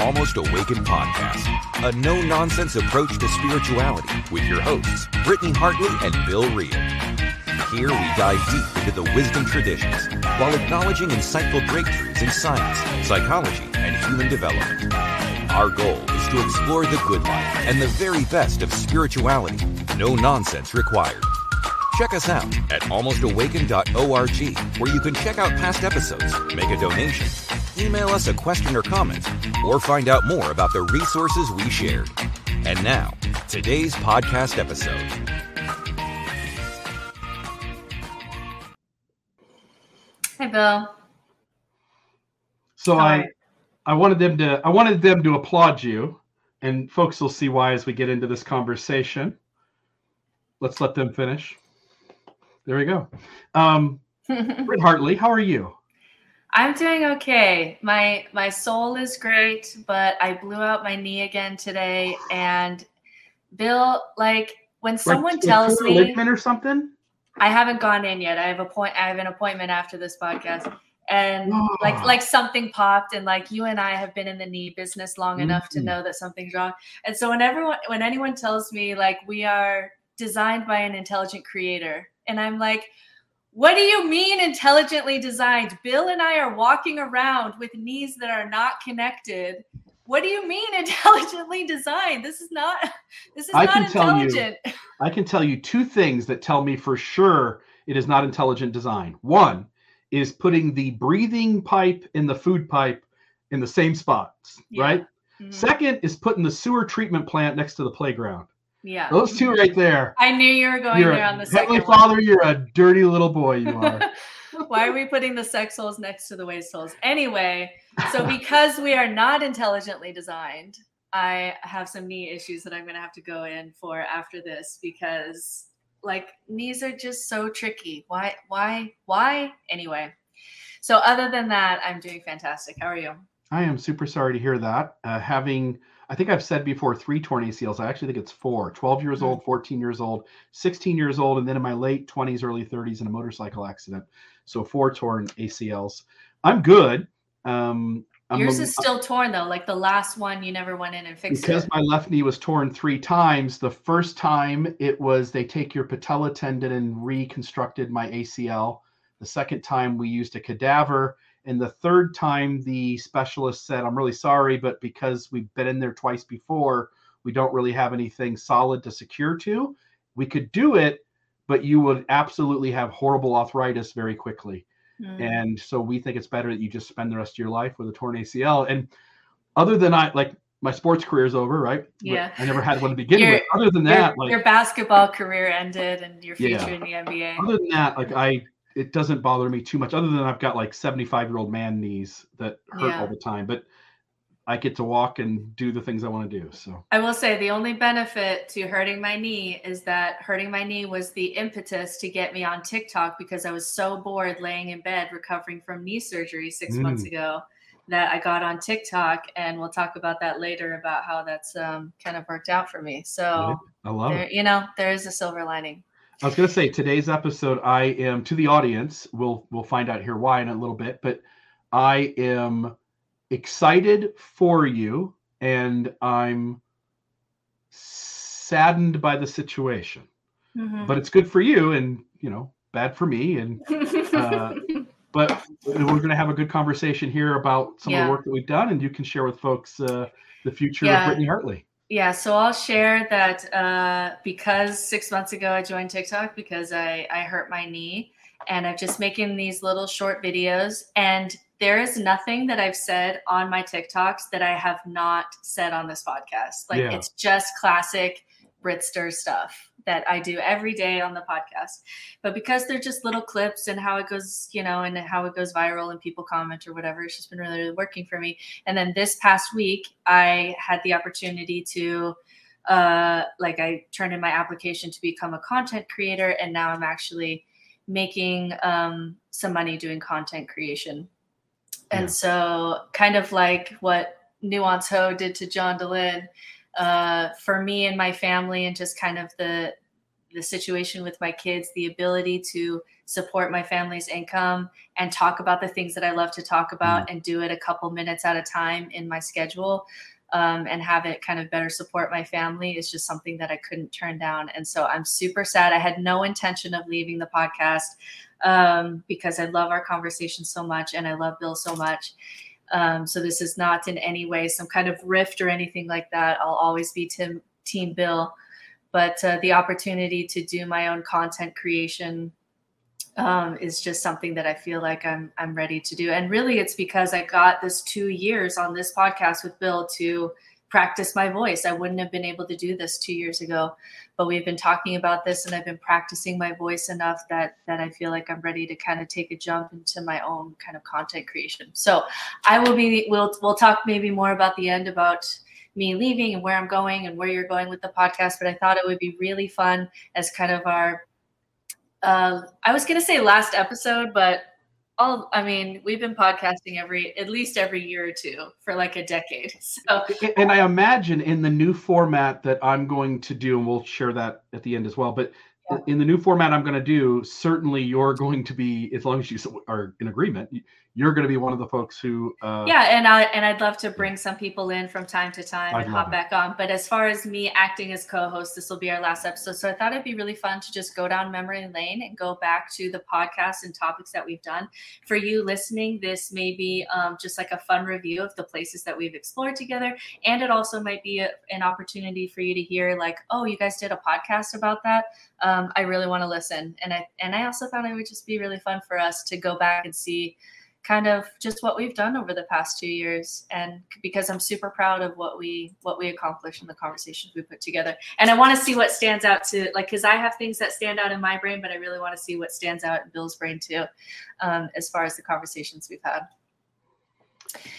Almost Awakened podcast, a no-nonsense approach to spirituality with your hosts, Brittany Hartley and Bill Reel. Here we dive deep into the wisdom traditions while acknowledging insightful breakthroughs in science, psychology, and human development. Our goal is to explore the good life and the very best of spirituality, no nonsense required. Check us out at almostawakened.org, where you can check out past episodes, make a donation, email us a question or comment, or find out more about the resources we shared. And now, today's podcast episode. Hi, Bill. So I wanted them to applaud you, and folks will see why as we get into this conversation. Let's let them finish. There we go. Britt Hartley, how are you? I'm doing okay. My soul is great, but I blew out my knee again today. And Bill, like when someone tells me or something, I haven't gone in yet. I have an appointment after this podcast, and like something popped, and like you and I have been in the knee business long enough to know that something's wrong. And so when anyone tells me like we are designed by an intelligent creator, and I'm like, what do you mean intelligently designed? Bill and I are walking around with knees that are not connected. What do you mean intelligently designed? This is not intelligent. I can tell you two things that tell me for sure it is not intelligent design. One is putting the breathing pipe and the food pipe in the same spots, right? Mm-hmm. Second is putting the sewer treatment plant next to the playground. Yeah. Those two right there. I knew you were going there on the second Heavenly Father, one. You're a dirty little boy, you are. Why are we putting the sex holes next to the waist holes? Anyway, so because we are not intelligently designed, I have some knee issues that I'm going to have to go in for after this, because like knees are just so tricky. Why? Anyway, so other than that, I'm doing fantastic. How are you? I am super sorry to hear that. I think I've said before, three torn ACLs. I actually think it's four. 12 years old, 14 years old, 16 years old, and then in my late 20s, early 30s in a motorcycle accident. So four torn ACLs. I'm good. Yours is still torn, though. Like the last one, you never went in and fixed because it. Because my left knee was torn three times. The first time it was they take your patella tendon and reconstructed my ACL. The second time we used a cadaver. And the third time, the specialist said, I'm really sorry, but because we've been in there twice before, we don't really have anything solid to secure to. We could do it, but you would absolutely have horrible arthritis very quickly. Mm. And so we think it's better that you just spend the rest of your life with a torn ACL. And other than my sports career is over, right? Yeah. I never had one to begin with. Other than that, your basketball career ended and your future in the NBA. Other than that, it doesn't bother me too much, other than I've got 75-year-old man knees that hurt all the time, but I get to walk and do the things I want to do. So I will say the only benefit to hurting my knee is that hurting my knee was the impetus to get me on TikTok, because I was so bored laying in bed recovering from knee surgery 6 months ago that I got on TikTok, and we'll talk about that later about how that's kind of worked out for me. So I love it. There is a silver lining. I was going to say today's episode, I am, to the audience, we'll find out here why in a little bit, but I am excited for you, and I'm saddened by the situation, but it's good for you and, bad for me. And, but we're going to have a good conversation here about some of the work that we've done, and you can share with folks the future of Brittany Hartley. Yeah, so I'll share that because 6 months ago I joined TikTok because I hurt my knee, and I'm just making these little short videos, and there is nothing that I've said on my TikToks that I have not said on this podcast. It's just classic Britster stuff that I do every day on the podcast. But because they're just little clips and how it goes, and how it goes viral and people comment or whatever, it's just been really, really working for me. And then this past week, I had the opportunity to, I turned in my application to become a content creator. And now I'm actually making some money doing content creation. And so kind of like what Nuance Ho did to John DeLynn, for me and my family, and just kind of the the situation with my kids, the ability to support my family's income and talk about the things that I love to talk about and do it a couple minutes at a time in my schedule, and have it kind of better support my family is just something that I couldn't turn down. And so I'm super sad. I had no intention of leaving the podcast because I love our conversation so much and I love Bill so much. So this is not in any way some kind of rift or anything like that. I'll always be Team Bill. But the opportunity to do my own content creation is just something that I feel like I'm ready to do. And really, it's because I got this 2 years on this podcast with Bill to practice my voice. I wouldn't have been able to do this 2 years ago, but we've been talking about this and I've been practicing my voice enough that I feel like I'm ready to kind of take a jump into my own kind of content creation. So I will be, we'll talk maybe more about the end about me leaving and where I'm going and where you're going with the podcast. But I thought it would be really fun as kind of our, I was going to say last episode, but we've been podcasting at least every year or two for like a decade. So, and I imagine in the new format that I'm going to do, and we'll share that at the end as well, but yeah. In the new format I'm going to do, certainly you're going to be, as long as you are in agreement, you're going to be one of the folks who. And I'd love to bring some people in from time to time and hop back on. But as far as me acting as co-host, this will be our last episode. So I thought it'd be really fun to just go down memory lane and go back to the podcast and topics that we've done. For you listening, this may be just like a fun review of the places that we've explored together. And it also might be an opportunity for you to hear like, oh, you guys did a podcast about that. I really want to listen. And I also thought it would just be really fun for us to go back and see kind of just what we've done over the past 2 years. And because I'm super proud of what we accomplished and the conversations we put together. And I want to see what stands out to, like, cause I have things that stand out in my brain, but I really want to see what stands out in Bill's brain too, as far as the conversations we've had.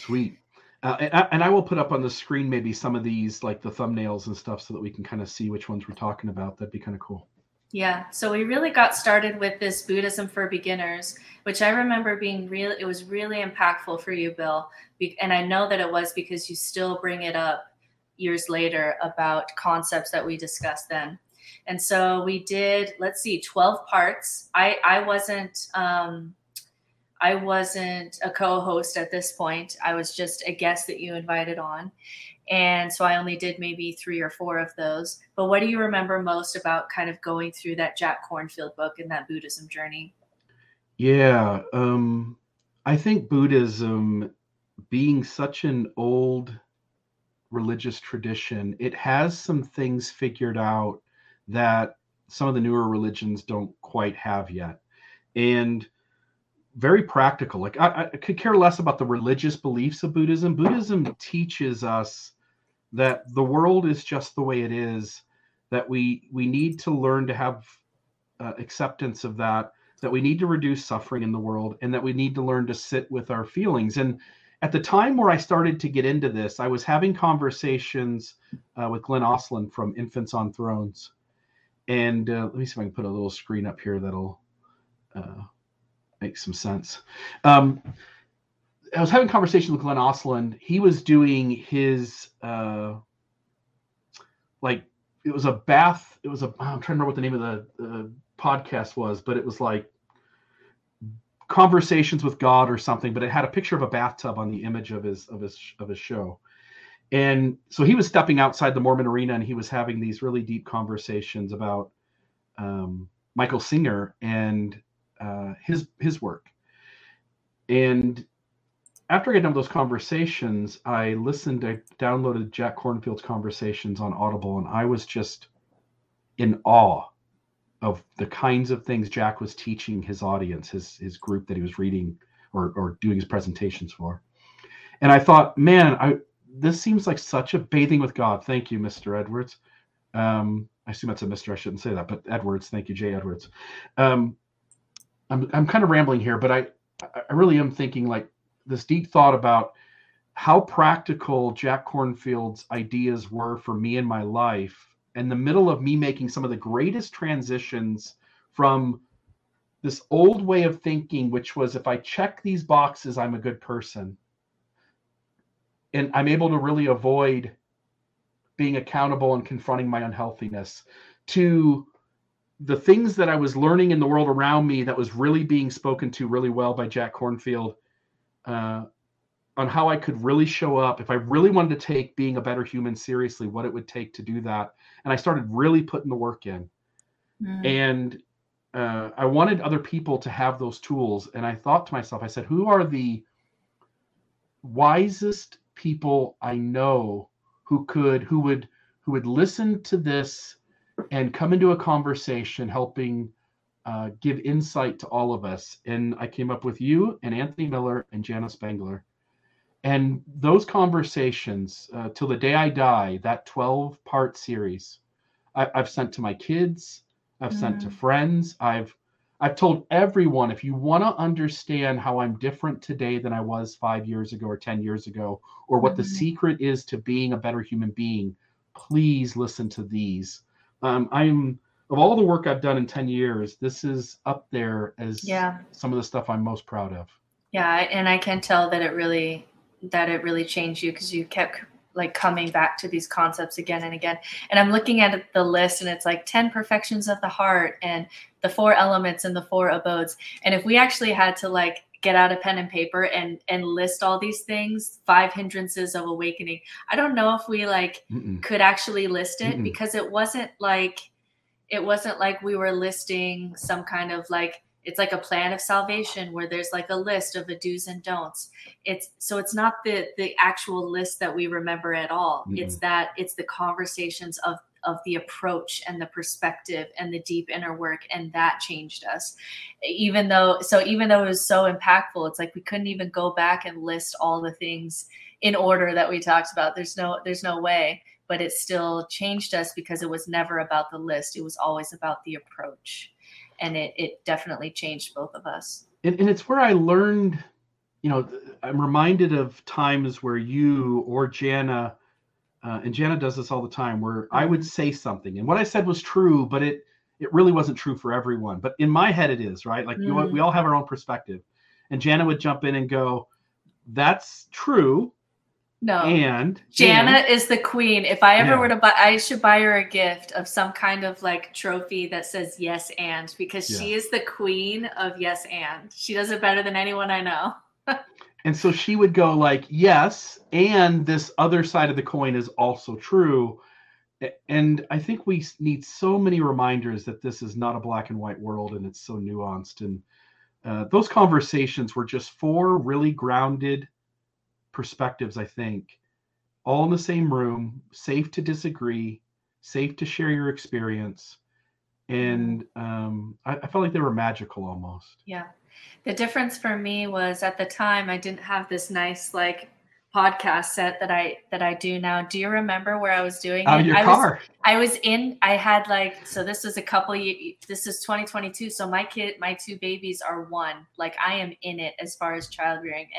Sweet. And I will put up on the screen, maybe some of these, like the thumbnails and stuff, so that we can kind of see which ones we're talking about. That'd be kind of cool. Yeah. So we really got started with this Buddhism for Beginners, which I remember being real. It was really impactful for you, Bill. And I know that it was because you still bring it up years later about concepts that we discussed then. And so we did, 12 parts. I wasn't a co-host at this point. I was just a guest that you invited on. And so I only did maybe 3 or 4 of those. But what do you remember most about kind of going through that Jack Kornfield book and that Buddhism journey? Yeah, I think Buddhism being such an old religious tradition, it has some things figured out that some of the newer religions don't quite have yet. And very practical. Like I could care less about the religious beliefs of Buddhism. Buddhism teaches us that the world is just the way it is, that we need to learn to have acceptance of that we need to reduce suffering in the world, and that we need to learn to sit with our feelings. And at the time where I started to get into this, I was having conversations with Glenn Ostlund from Infants on Thrones. And let me see if I can put a little screen up here that'll make some sense. I was having a conversation with Glenn Ostlund. He was doing his, I'm trying to remember what the name of the podcast was, but it was like Conversations with God or something, but it had a picture of a bathtub on the image of his show. And so he was stepping outside the Mormon arena and he was having these really deep conversations about Michael Singer and his work. And after I got done with those conversations, I downloaded Jack Kornfield's Conversations on Audible, and I was just in awe of the kinds of things Jack was teaching his audience, his group that he was reading or doing his presentations for. And I thought, man, this seems like such a bathing with God. Thank you, Mr. Edwards. I assume that's a Mr. I shouldn't say that, but Edwards. Thank you, Jay Edwards. I'm kind of rambling here, but I really am thinking like this deep thought about how practical Jack Kornfield's ideas were for me in my life, in the middle of me making some of the greatest transitions from this old way of thinking, which was if I check these boxes, I'm a good person. And I'm able to really avoid being accountable and confronting my unhealthiness, to the things that I was learning in the world around me that was really being spoken to really well by Jack Kornfield on how I could really show up, if I really wanted to take being a better human seriously, what it would take to do that. And I started really putting the work in. Mm. And I wanted other people to have those tools. And I thought to myself, I said, who are the wisest people I know who would listen to this and come into a conversation helping give insight to all of us? And I came up with you and Anthony Miller and Janice Bangler. And those conversations, till the day I die, that 12-part series, I've sent to my kids, I've sent to friends, I've told everyone, if you want to understand how I'm different today than I was 5 years ago or 10 years ago, or what the secret is to being a better human being, please listen to these. Of all the work I've done in 10 years, this is up there as some of the stuff I'm most proud of. Yeah. And I can tell that it really changed you, because you kept like coming back to these concepts again and again. And I'm looking at the list, and it's like 10 perfections of the heart and the 4 elements and the 4 abodes. And if we actually had to like get out a pen and paper and list all these things, 5 hindrances of awakening, I don't know if we like could actually list it, because it wasn't like we were listing some kind of like, it's like a plan of salvation where there's like a list of the do's and don'ts. It's not the actual list that we remember at all. Mm-hmm. It's the conversations of the approach and the perspective and the deep inner work. And that changed us. Even though it was so impactful, it's like, we couldn't even go back and list all the things in order that we talked about. There's no way, but it still changed us, because it was never about the list. It was always about the approach. And it definitely changed both of us. And it's where I learned, I'm reminded of times where you or Jana, and Jana does this all the time, where I would say something, and what I said was true, but it really wasn't true for everyone. But in my head, it is, right? Like we all have our own perspective. And Jana would jump in and go, that's true. No. And Jana is the queen. If I ever were to buy, I should buy her a gift of some kind of like trophy that says yes and, because she is the queen of yes and. She does it better than anyone I know. And so she would go like, yes, and this other side of the coin is also true. And I think we need so many reminders that this is not a black and white world, and it's so nuanced. And those conversations were just 4 really grounded perspectives, I think, all in the same room, safe to disagree, safe to share your experience. And I felt like they were magical almost. Yeah. The difference for me was, at the time, I didn't have this nice like podcast set that I do now. Do you remember where I was doing it? This is 2022. So my 2 babies are one, like I am in it as far as child rearing.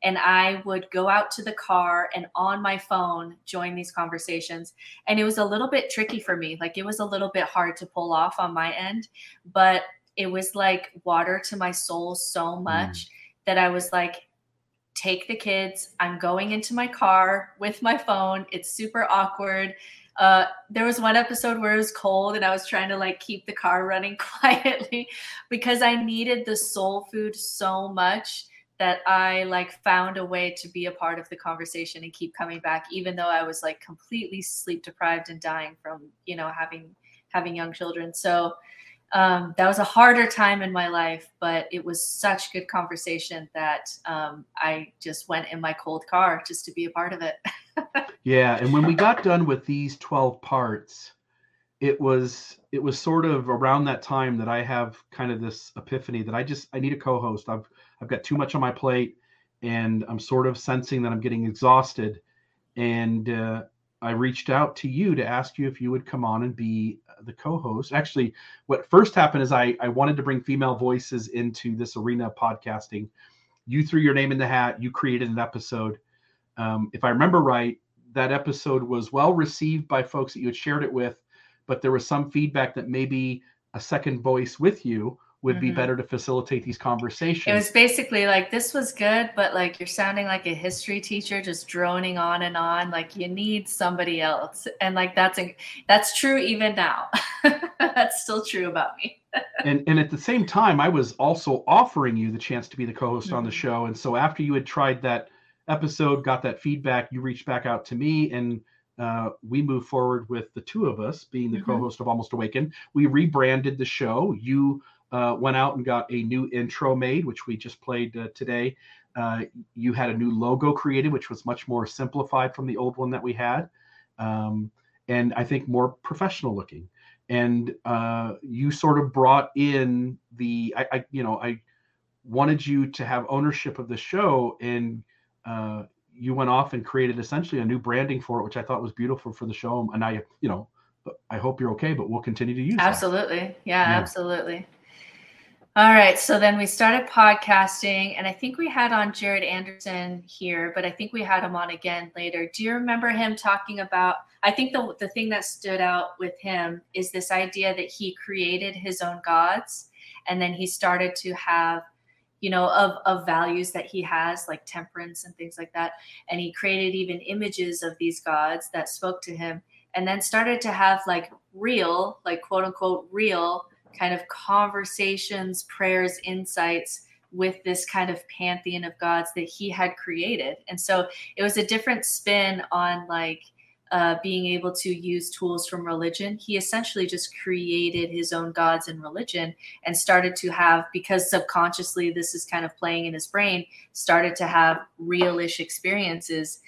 And I would go out to the car and on my phone join these conversations. And it was a little bit tricky for me. Like, it was a little bit hard to pull off on my end, but it was like water to my soul so much that I was like, take the kids. I'm going into my car with my phone. It's super awkward. There was one episode where it was cold, and I was trying to like keep the car running quietly, because I needed the soul food so much that I like found a way to be a part of the conversation and keep coming back, even though I was like completely sleep deprived and dying from, having young children. So that was a harder time in my life, but it was such good conversation that I just went in my cold car just to be a part of it. Yeah. And when we got done with these 12 parts, it was sort of around that time that I have kind of this epiphany that I need a co-host. I've got too much on my plate, and I'm sort of sensing that I'm getting exhausted. And I reached out to you to ask you if you would come on and be the co-host. Actually, what first happened is I wanted to bring female voices into this arena of podcasting. You threw your name in the hat. You created an episode. If I remember right, that episode was well received by folks that you had shared it with, but there was some feedback that maybe a second voice with you would be better to facilitate these conversations. It was basically like, this was good, but like you're sounding like a history teacher, just droning on and on, like you need somebody else. And like, that's true even now. That's still true about me. And at the same time, I was also offering you the chance to be the co-host on the show. And so after you had tried that episode, got that feedback, you reached back out to me, and we moved forward with the two of us being the co-host of Almost Awakened. We rebranded the show. You went out and got a new intro made, which we just played today. You had a new logo created, which was much more simplified from the old one that we had. And I think more professional looking. And you sort of brought in the, I wanted you to have ownership of the show, and you went off and created essentially a new branding for it, which I thought was beautiful for the show. And I, I hope you're okay, but we'll continue to use it. Absolutely. Absolutely. All right. So then we started podcasting, and I think we had on Jared Anderson here, but I think we had him on again later. Do you remember him talking about, I think the thing that stood out with him is this idea that he created his own gods, and then he started to have, of values that he has, like temperance and things like that. And he created even images of these gods that spoke to him, and then started to have like real, like quote unquote real, kind of conversations, prayers, insights with this kind of pantheon of gods that he had created. And so it was a different spin on like being able to use tools from religion. He essentially just created his own gods in religion, and started to have, because subconsciously this is kind of playing in his brain, started to have real-ish experiences,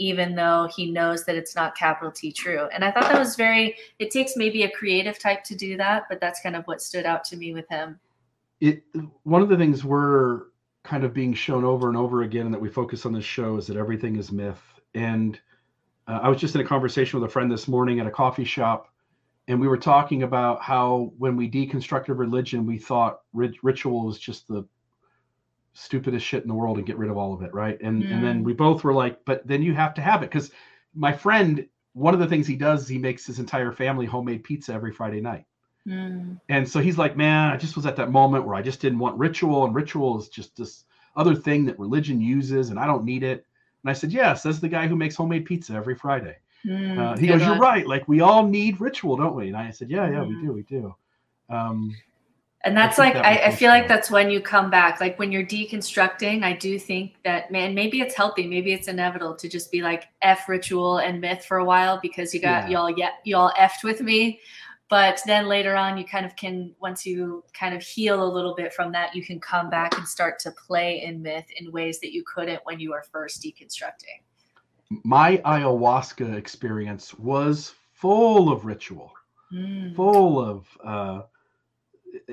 even though he knows that it's not capital T true. And I thought that was very, it takes maybe a creative type to do that, but that's kind of what stood out to me with him. One of the things we're kind of being shown over and over again, and that we focus on this show, is that everything is myth. And I was just in a conversation with a friend this morning at a coffee shop, and we were talking about how when we deconstructed religion, we thought ritual was just the stupidest shit in the world and get rid of all of it, right? And then we both were like, but then you have to have it, because my friend, one of the things he does is he makes his entire family homemade pizza every Friday night. And so he's like, man, I just was at that moment where I just didn't want ritual, and ritual is just this other thing that religion uses, and I don't need it. And I said, yes, that's the guy who makes homemade pizza every Friday. He goes, you're right, like we all need ritual, don't we? And I said, yeah, we do. And that's like, I feel like that's when you come back, like when you're deconstructing, I do think that, man, maybe it's healthy, maybe it's inevitable to just be like F ritual and myth for a while, because you got, y'all effed with me. But then later on, you kind of can, once you kind of heal a little bit from that, you can come back and start to play in myth in ways that you couldn't when you were first deconstructing. My ayahuasca experience was full of ritual, full of,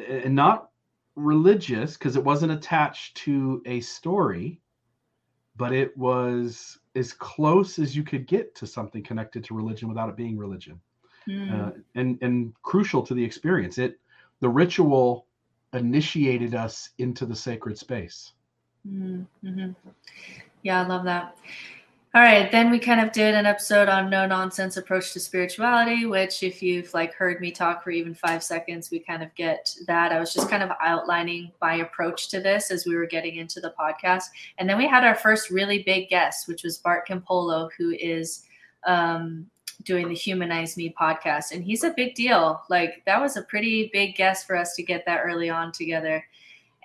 and not religious, because it wasn't attached to a story, but it was as close as you could get to something connected to religion without it being religion. And crucial to the experience. The ritual initiated us into the sacred space. Yeah, I love that. All right, then we kind of did an episode on no-nonsense approach to spirituality, which if you've like heard me talk for even 5 seconds, we kind of get that. I was just kind of outlining my approach to this as we were getting into the podcast. And then we had our first really big guest, which was Bart Campolo, who is doing the Humanize Me podcast. And he's a big deal. Like that was a pretty big guest for us to get that early on together.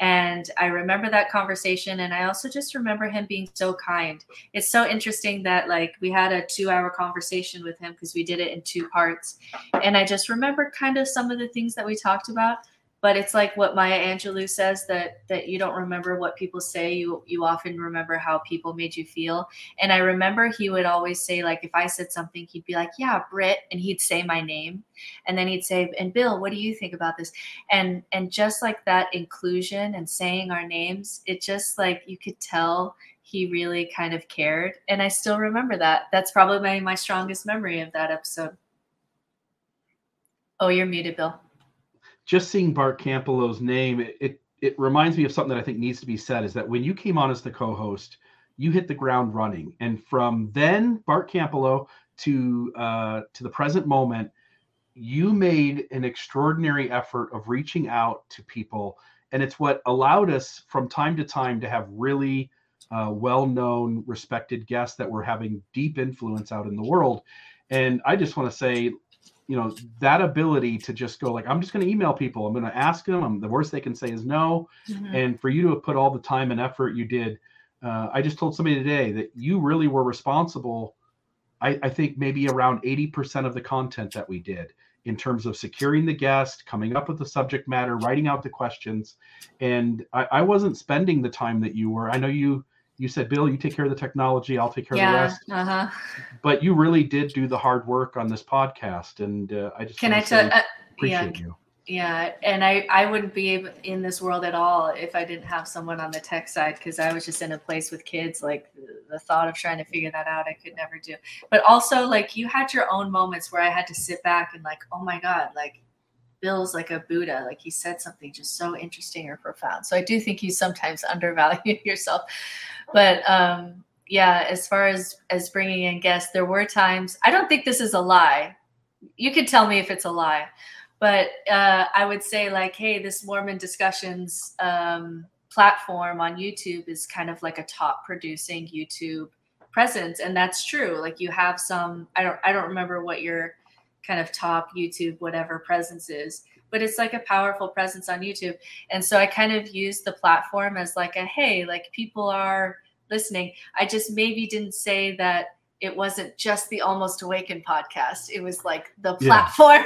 And I remember that conversation. And I also just remember him being so kind. It's so interesting that like we had a 2-hour conversation with him, because we did it in 2 parts. And I just remember kind of some of the things that we talked about. But it's like what Maya Angelou says, that you don't remember what people say. You often remember how people made you feel. And I remember he would always say, like, if I said something, he'd be like, yeah, Britt. And he'd say my name. And then he'd say, and Bill, what do you think about this? And just like that inclusion and saying our names, it just like you could tell he really kind of cared. And I still remember that. That's probably my strongest memory of that episode. Oh, you're muted, Bill. Just seeing Bart Campolo's name, it reminds me of something that I think needs to be said, is that when you came on as the co-host, you hit the ground running. And from then, Bart Campolo to the present moment, you made an extraordinary effort of reaching out to people. And it's what allowed us from time to time to have really well-known, respected guests that were having deep influence out in the world. And I just want to say, you know, that ability to just go like, I'm just going to email people. I'm going to ask them. The worst they can say is no. Mm-hmm. And for you to have put all the time and effort you did, I just told somebody today that you really were responsible. I think maybe around 80% of the content that we did in terms of securing the guest, coming up with the subject matter, writing out the questions. And I wasn't spending the time that you were. I know you said, Bill, you take care of the technology, I'll take care of the rest. Uh-huh. But you really did do the hard work on this podcast. And I just appreciate you. Yeah. And I wouldn't be in this world at all if I didn't have someone on the tech side, because I was just in a place with kids, like the thought of trying to figure that out, I could never do. But also, like, you had your own moments where I had to sit back and like, oh my God, like Bill's like a Buddha, like he said something just so interesting or profound. So I do think you sometimes undervalue yourself. But yeah, as far as bringing in guests, there were times, I don't think this is a lie. You could tell me if it's a lie, but I would say like, hey, this Mormon Discussions platform on YouTube is kind of like a top producing YouTube presence. And that's true. Like you have some, I don't remember what your kind of top YouTube, whatever presence is, but it's like a powerful presence on YouTube. And so I kind of used the platform as like a, hey, like people are listening. I just maybe didn't say that it wasn't just the Almost Awakened podcast. It was like the platform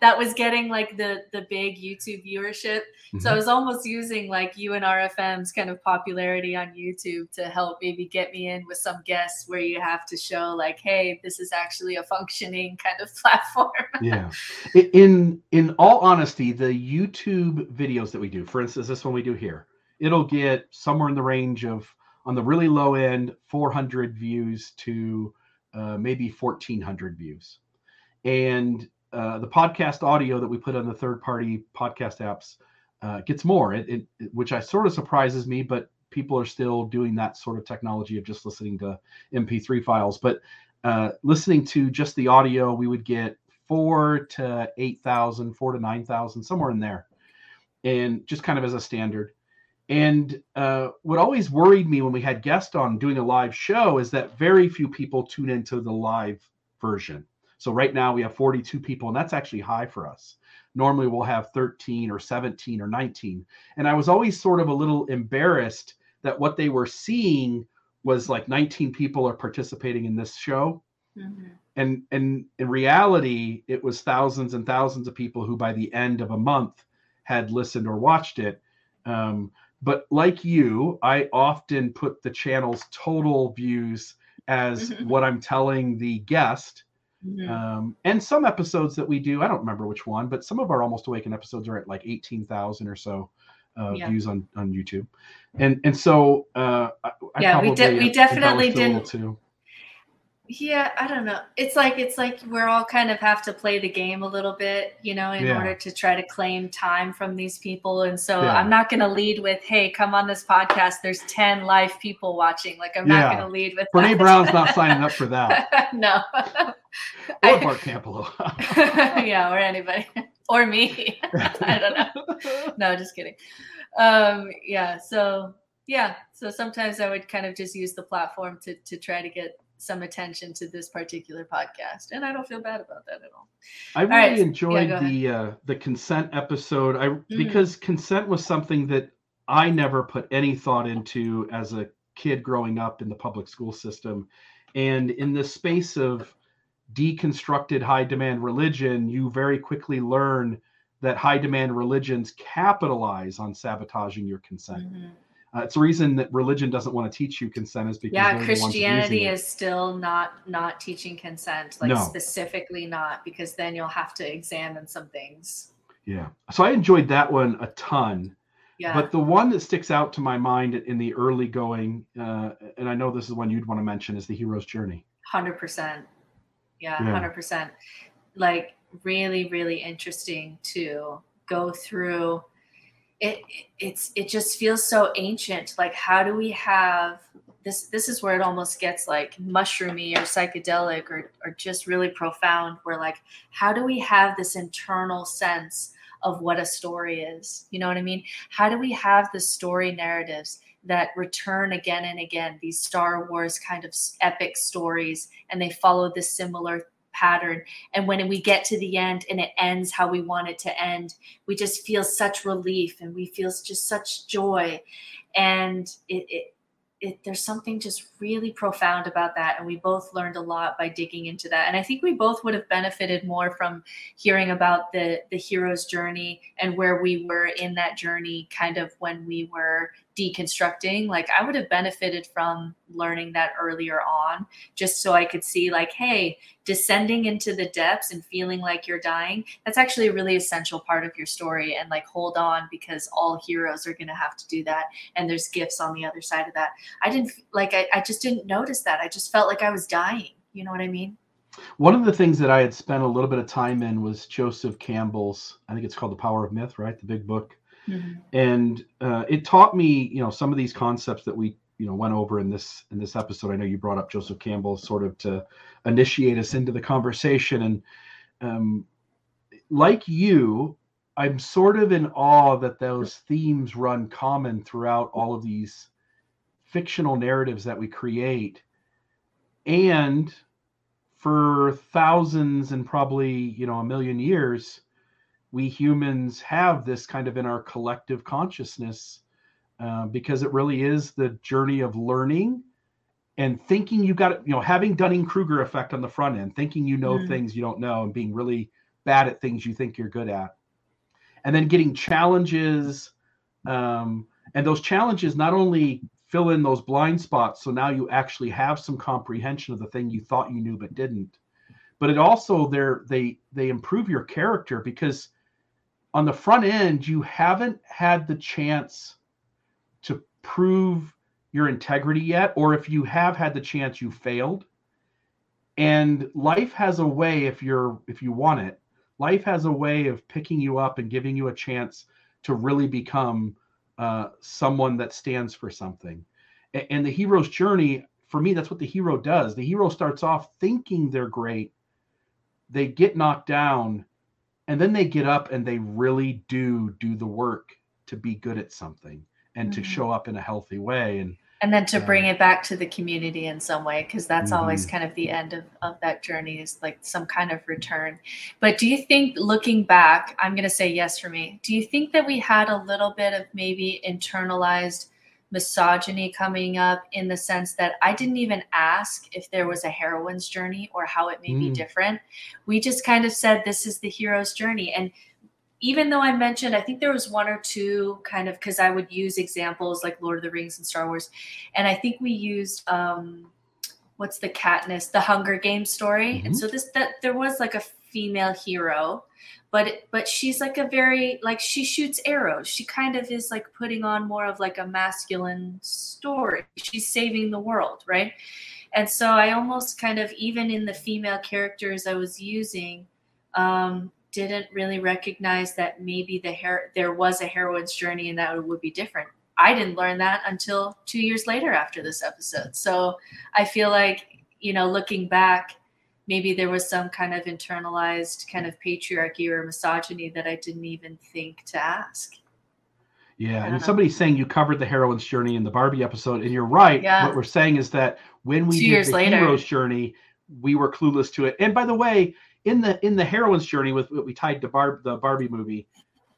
that was getting like the big YouTube viewership. Mm-hmm. So I was almost using like you and RFM's kind of popularity on YouTube to help maybe get me in with some guests where you have to show like, hey, this is actually a functioning kind of platform. Yeah. In all honesty, the YouTube videos that we do, for instance, this one we do here, it'll get somewhere in the range of, on the really low end, 400 views to maybe 1,400 views. And the podcast audio that we put on the third-party podcast apps gets more, which I sort of surprises me, but people are still doing that sort of technology of just listening to MP3 files. But listening to just the audio, we would get 4,000 to 8,000, 4,000 to 9,000, somewhere in there, and just kind of as a standard. And what always worried me when we had guests on doing a live show is that very few people tune into the live version. So right now we have 42 people, and that's actually high for us. Normally we'll have 13 or 17 or 19. And I was always sort of a little embarrassed that what they were seeing was like 19 people are participating in this show. Mm-hmm. And in reality, it was thousands and thousands of people who by the end of a month had listened or watched it. But like you, I often put the channel's total views as what I'm telling the guest. Mm-hmm. And some episodes that we do, I don't remember which one, but some of our Almost Awakened episodes are at like 18,000 or so views on YouTube. And so we definitely didn't. Yeah, I don't know. It's like we're all kind of have to play the game a little bit, you know, in order to try to claim time from these people. And so I'm not going to lead with, hey, come on this podcast. There's 10 live people watching. Like I'm not going to lead with Brene that. Brene Brown's not signing up for that. No. Or Bart Campolo. Or anybody. Or me. I don't know. No, just kidding. So sometimes I would kind of just use the platform to try to get some attention to this particular podcast. And I don't feel bad about that at all. I really enjoyed the consent episode. Because consent was something that I never put any thought into as a kid growing up in the public school system. And in the space of deconstructed high demand religion, you very quickly learn that high demand religions capitalize on sabotaging your consent. Mm-hmm. It's the reason that religion doesn't want to teach you consent is because Christianity is still not teaching consent, specifically not, because then you'll have to examine some things. Yeah. So I enjoyed that one a ton. Yeah. But the one that sticks out to my mind in the early going, and I know this is one you'd want to mention, is the hero's journey. 100%. Yeah, 100%. Like really, really interesting to go through. It just feels so ancient. Like, how do we have this is where it almost gets like mushroomy or psychedelic or just really profound. Where like, how do we have this internal sense of what a story is? You know what I mean? How do we have the story narratives that return again and again, these Star Wars kind of epic stories, and they follow this similar pattern? And when we get to the end and it ends how we want it to end, we just feel such relief and we feel just such joy. And there's something just really profound about that. And we both learned a lot by digging into that. And I think we both would have benefited more from hearing about the hero's journey and where we were in that journey kind of when we were deconstructing. Like I would have benefited from learning that earlier on, just so I could see like, hey, descending into the depths and feeling like you're dying, that's actually a really essential part of your story. And like, hold on, because all heroes are going to have to do that. And there's gifts on the other side of that. I just didn't notice that. I just felt like I was dying. You know what I mean? One of the things that I had spent a little bit of time in was Joseph Campbell's, I think it's called The Power of Myth, right? The big book. Mm-hmm. And it taught me, you know, some of these concepts that we, you know, went over in this episode. I know you brought up Joseph Campbell sort of to initiate us into the conversation. And like you, I'm sort of in awe that those themes run common throughout all of these fictional narratives that we create. And for thousands and probably, you know, a million years, we humans have this kind of in our collective consciousness because it really is the journey of learning and thinking you got it, you know, having Dunning-Kruger effect on the front end, thinking you know things you don't know and being really bad at things you think you're good at. And then getting challenges. And those challenges not only fill in those blind spots, so now you actually have some comprehension of the thing you thought you knew but didn't. But it also, they improve your character because on the front end, you haven't had the chance to prove your integrity yet, or if you have had the chance, you failed. And life has a way, if you want it, life has a way of picking you up and giving you a chance to really become someone that stands for something. And the hero's journey, for me, that's what the hero does. The hero starts off thinking they're great. They get knocked down, and then they get up and they really do the work to be good at something and to show up in a healthy way. And then to bring it back to the community in some way, because that's always kind of the end of that journey is like some kind of return. But do you think, looking back, I'm going to say yes for me. Do you think that we had a little bit of maybe internalized misogyny coming up in the sense that I didn't even ask if there was a heroine's journey or how it may be different? We just kind of said, this is the hero's journey. And even though I mentioned, I think there was one or two kind of, because I would use examples like Lord of the Rings and Star Wars. And I think we used, what's the Katniss, the Hunger Games story. And so there was like a female hero, but she's like a very, like she shoots arrows. She kind of is like putting on more of like a masculine story. She's saving the world, right? And so I almost kind of, even in the female characters I was using, didn't really recognize that maybe there was a heroine's journey and that would be different. I didn't learn that until 2 years later after this episode. So I feel like, you know, looking back, maybe there was some kind of internalized kind of patriarchy or misogyny that I didn't even think to ask. Yeah. And somebody's saying you covered the heroine's journey in the Barbie episode, and you're right. Yeah. What we're saying is that when we did the hero's journey, we were clueless to it. And by the way, in the heroine's journey, with what we tied to the Barbie movie,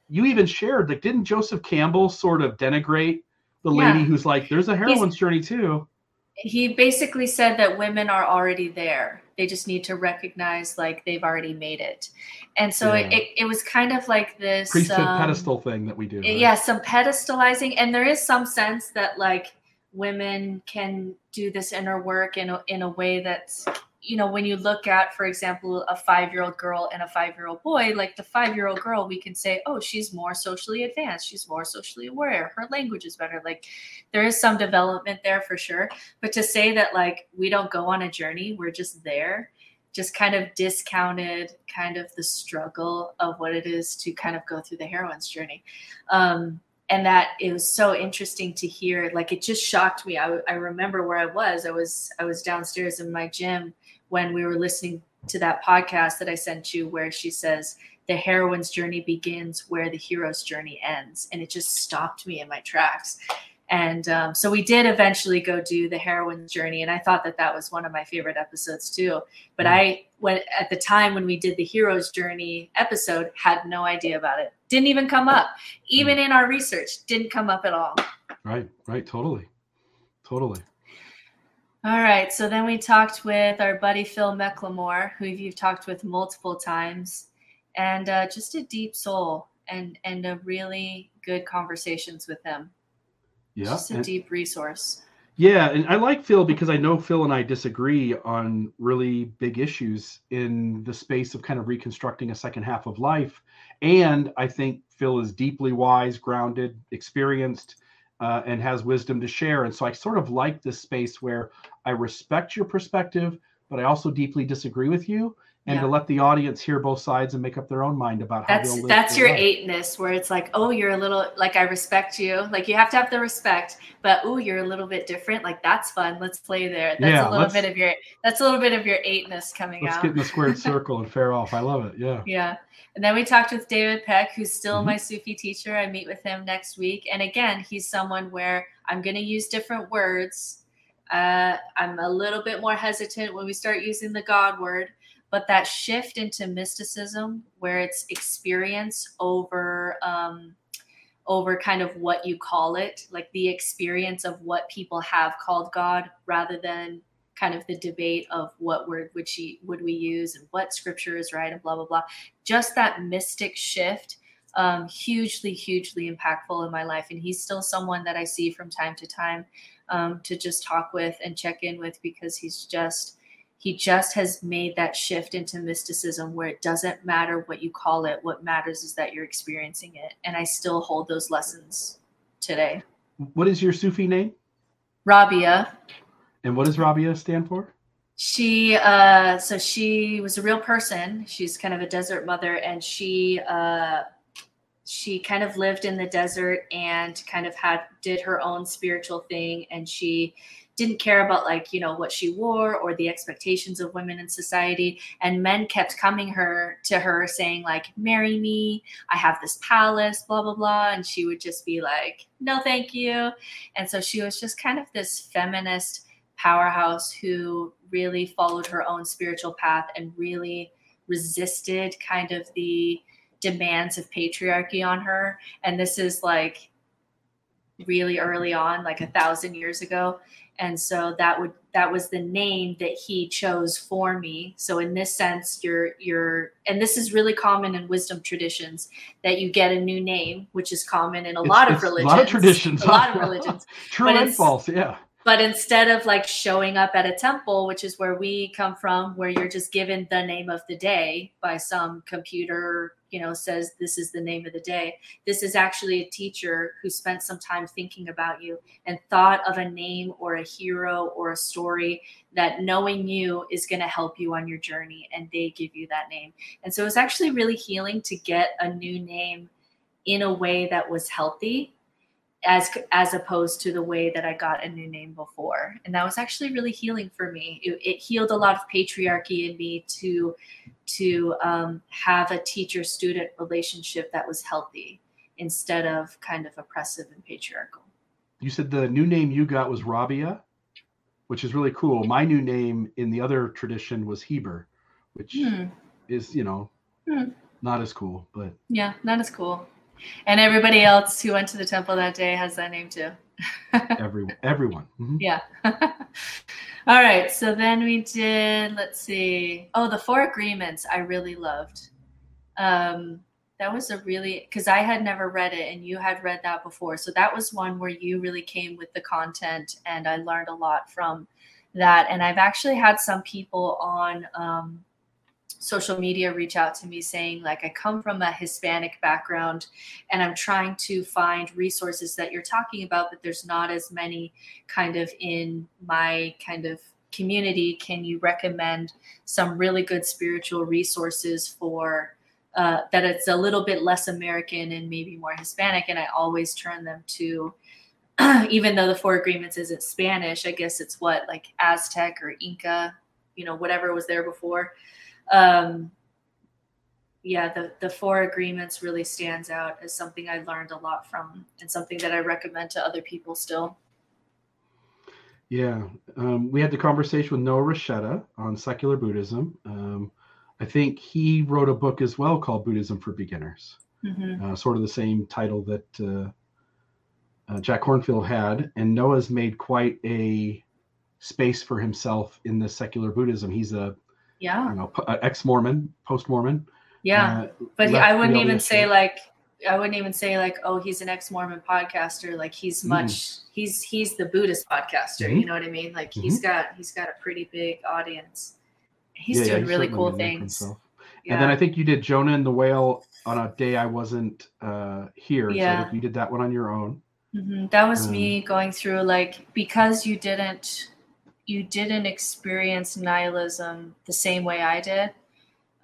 you even shared, like, didn't Joseph Campbell sort of denigrate the lady who's like, there's a heroine's journey too? He basically said that women are already there. They just need to recognize like they've already made it. And so it was kind of like this priesthood pedestal thing that we do. Right? Yeah. Some pedestalizing. And there is some sense that like women can do this inner work in a way that's, you know, when you look at, for example, a 5-year-old girl and a 5-year-old boy, like the 5-year-old girl, we can say, oh, she's more socially advanced. She's more socially aware. Her language is better. Like there is some development there for sure. But to say that like we don't go on a journey, we're just there, just kind of discounted kind of the struggle of what it is to kind of go through the heroine's journey. And that it was so interesting to hear. Like, it just shocked me. I remember where I was. I was downstairs in my gym when we were listening to that podcast that I sent you, where she says the heroine's journey begins where the hero's journey ends. And it just stopped me in my tracks. And so we did eventually go do the heroine's journey. And I thought that that was one of my favorite episodes too. But I, at the time when we did the hero's journey episode, had no idea about it. Didn't even come up. Even in our research, didn't come up at all. Right. Totally. All right. So then we talked with our buddy, Phil McLemore, who you've talked with multiple times, and just a deep soul and a really good conversations with him. Yeah. Just a deep resource. Yeah. And I like Phil because I know Phil and I disagree on really big issues in the space of kind of reconstructing a second half of life. And I think Phil is deeply wise, grounded, experienced, and has wisdom to share. And so I sort of like this space where I respect your perspective, but I also deeply disagree with you. And to let the audience hear both sides and make up their own mind about how they'll live. That's your eightness, where it's like, oh, you're a little, like, I respect you. Like, you have to have the respect, but oh, you're a little bit different. Like, that's fun. Let's play there. That's a little bit of your eightness coming out. Let's get in the squared circle and fare off. I love it. Yeah. Yeah. And then we talked with David Peck, who's still my Sufi teacher. I meet with him next week. And again, he's someone where I'm going to use different words. I'm a little bit more hesitant when we start using the God word. But that shift into mysticism, where it's experience over kind of what you call it, like the experience of what people have called God, rather than kind of the debate of what word would we use and what scripture is right and blah, blah, blah. Just that mystic shift, hugely, hugely impactful in my life. And he's still someone that I see from time to time to just talk with and check in with, because he just has made that shift into mysticism, where it doesn't matter what you call it. What matters is that you're experiencing it. And I still hold those lessons today. What is your Sufi name? Rabia. And what does Rabia stand for? She was a real person. She's kind of a desert mother, and she kind of lived in the desert and kind of did her own spiritual thing. And she didn't care about, like, you know, what she wore or the expectations of women in society. And men kept coming to her saying, like, marry me, I have this palace, blah, blah, blah. And she would just be like, no, thank you. And so she was just kind of this feminist powerhouse who really followed her own spiritual path and really resisted kind of the demands of patriarchy on her. And this is, like, really early on, like 1,000 years ago. And so that was the name that he chose for me. So in this sense, and this is really common in wisdom traditions, that you get a new name, which is common in a lot of religions. A lot of religions. True and false, yeah. But instead of, like, showing up at a temple, which is where we come from, where you're just given the name of the day by some computer, you know, says this is the name of the day. This is actually a teacher who spent some time thinking about you and thought of a name or a hero or a story that, knowing you, is going to help you on your journey. And they give you that name. And so it was actually really healing to get a new name in a way that was healthy, as opposed to the way that I got a new name before. And that was actually really healing for me. It healed a lot of patriarchy in me to have a teacher-student relationship that was healthy instead of kind of oppressive and patriarchal. You said the new name you got was Rabia, which is really cool. My new name in the other tradition was Heber, which is, you know, not as cool, but yeah, not as cool. And everybody else who went to the temple that day has that name too. Everyone. Mm-hmm. Yeah. All right. So then we did, let's see. Oh, the Four Agreements I really loved. That was because I had never read it and you had read that before. So that was one where you really came with the content, and I learned a lot from that. And I've actually had some people on, social media reach out to me saying, like, I come from a Hispanic background and I'm trying to find resources that you're talking about, but there's not as many kind of in my kind of community. Can you recommend some really good spiritual resources for that it's a little bit less American and maybe more Hispanic. And I always turn them to, even though the Four Agreements isn't Spanish, I guess it's what, like Aztec or Inca, you know, whatever was there before. The Four Agreements really stands out as something I learned a lot from and something that I recommend to other people still. Yeah. We had the conversation with Noah Rochetta on secular Buddhism. I think he wrote a book as well called Buddhism for Beginners, sort of the same title that Jack Kornfield had. And Noah's made quite a space for himself in the secular Buddhism. He's ex-Mormon, post-Mormon. Yeah. But I wouldn't even say oh, he's an ex-Mormon podcaster. Like he's the Buddhist podcaster. Mm-hmm. You know what I mean? Like he's got a pretty big audience. He's doing really cool things. Yeah. And then I think you did Jonah and the Whale on a day I wasn't here. Yeah. So you did that one on your own. Mm-hmm. That was me going through, like, because you didn't experience nihilism the same way I did.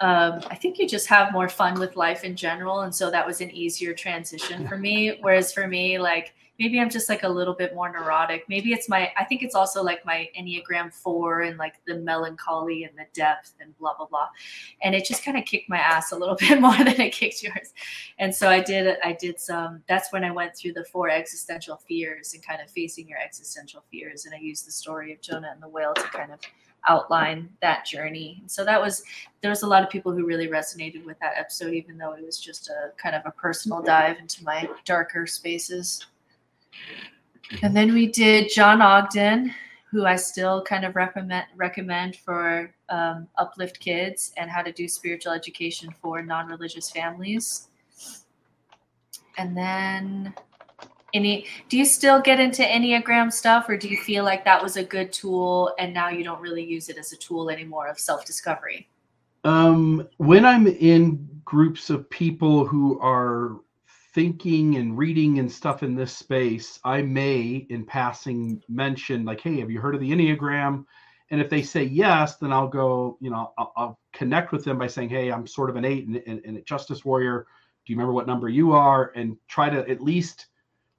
I think you just have more fun with life in general. And so that was an easier transition for me. Whereas for me, like, maybe I'm just like a little bit more neurotic. Maybe it's I think it's also like my Enneagram 4 and like the melancholy and the depth and blah, blah, blah. And it just kind of kicked my ass a little bit more than it kicked yours. And so I did some, that's when I went through the 4 existential fears and kind of facing your existential fears. And I used the story of Jonah and the Whale to kind of outline that journey. And so there was a lot of people who really resonated with that episode, even though it was just a kind of a personal dive into my darker spaces. And then we did John Ogden, who I still kind of recommend for Uplift Kids and how to do spiritual education for non-religious families. And then do you still get into Enneagram stuff, or do you feel like that was a good tool and now you don't really use it as a tool anymore of self-discovery? When I'm in groups of people who are thinking and reading and stuff in this space, I may in passing mention, like, hey, have you heard of the Enneagram? And if they say yes, then I'll go, you know, I'll connect with them by saying, hey, I'm sort of an 8 and a justice warrior. Do you remember what number you are? And try to at least,